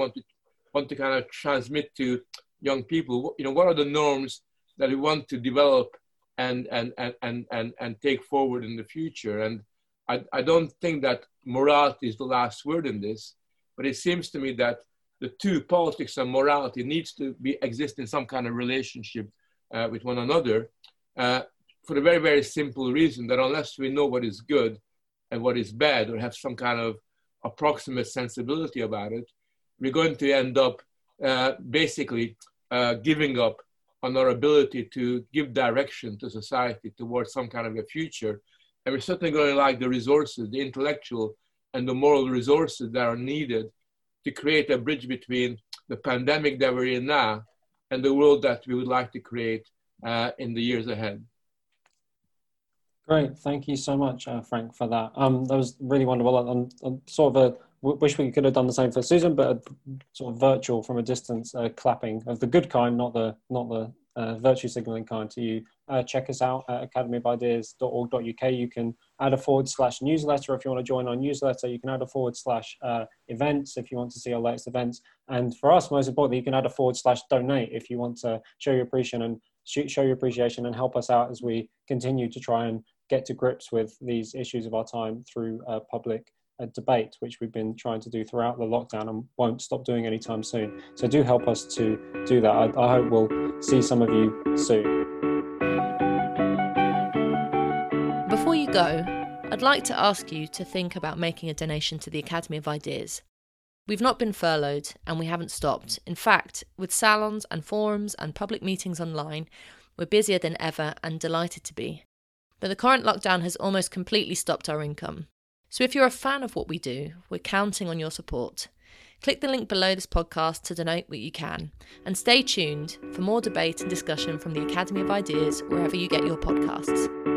want to kind of transmit to young people? You know, what are the norms that we want to develop and take forward in the future? And I don't think that morality is the last word in this, but it seems to me that the two, politics and morality, needs to exist in some kind of relationship with one another for the very, very simple reason that unless we know what is good and what is bad or have some kind of approximate sensibility about it, we're going to end up basically giving up on our ability to give direction to society towards some kind of a future. And we're certainly going to lack the resources, the intellectual and the moral resources that are needed to create a bridge between the pandemic that we're in now and the world that we would like to create in the years ahead. Great, thank you so much, Frank, for that. That was really wonderful. I'm sort of wish we could have done the same for Susan, but a sort of virtual from a distance clapping of the good kind, not the virtue signaling kind to you. Check us out at academyofideas.org.uk. You can add a /newsletter if you want to join our newsletter. You can add a /events if you want to see our latest events. And for us, most importantly, you can add a /donate if you want to show your appreciation and help us out as we continue to try and get to grips with these issues of our time through public debate, which we've been trying to do throughout the lockdown and won't stop doing anytime soon. So do help us to do that. I hope we'll see some of you soon. Before you go, I'd like to ask you to think about making a donation to the Academy of Ideas. We've not been furloughed and we haven't stopped. In fact, with salons and forums and public meetings online, we're busier than ever and delighted to be. But the current lockdown has almost completely stopped our income. So if you're a fan of what we do, we're counting on your support. Click the link below this podcast to donate what you can, and stay tuned for more debate and discussion from the Academy of Ideas wherever you get your podcasts.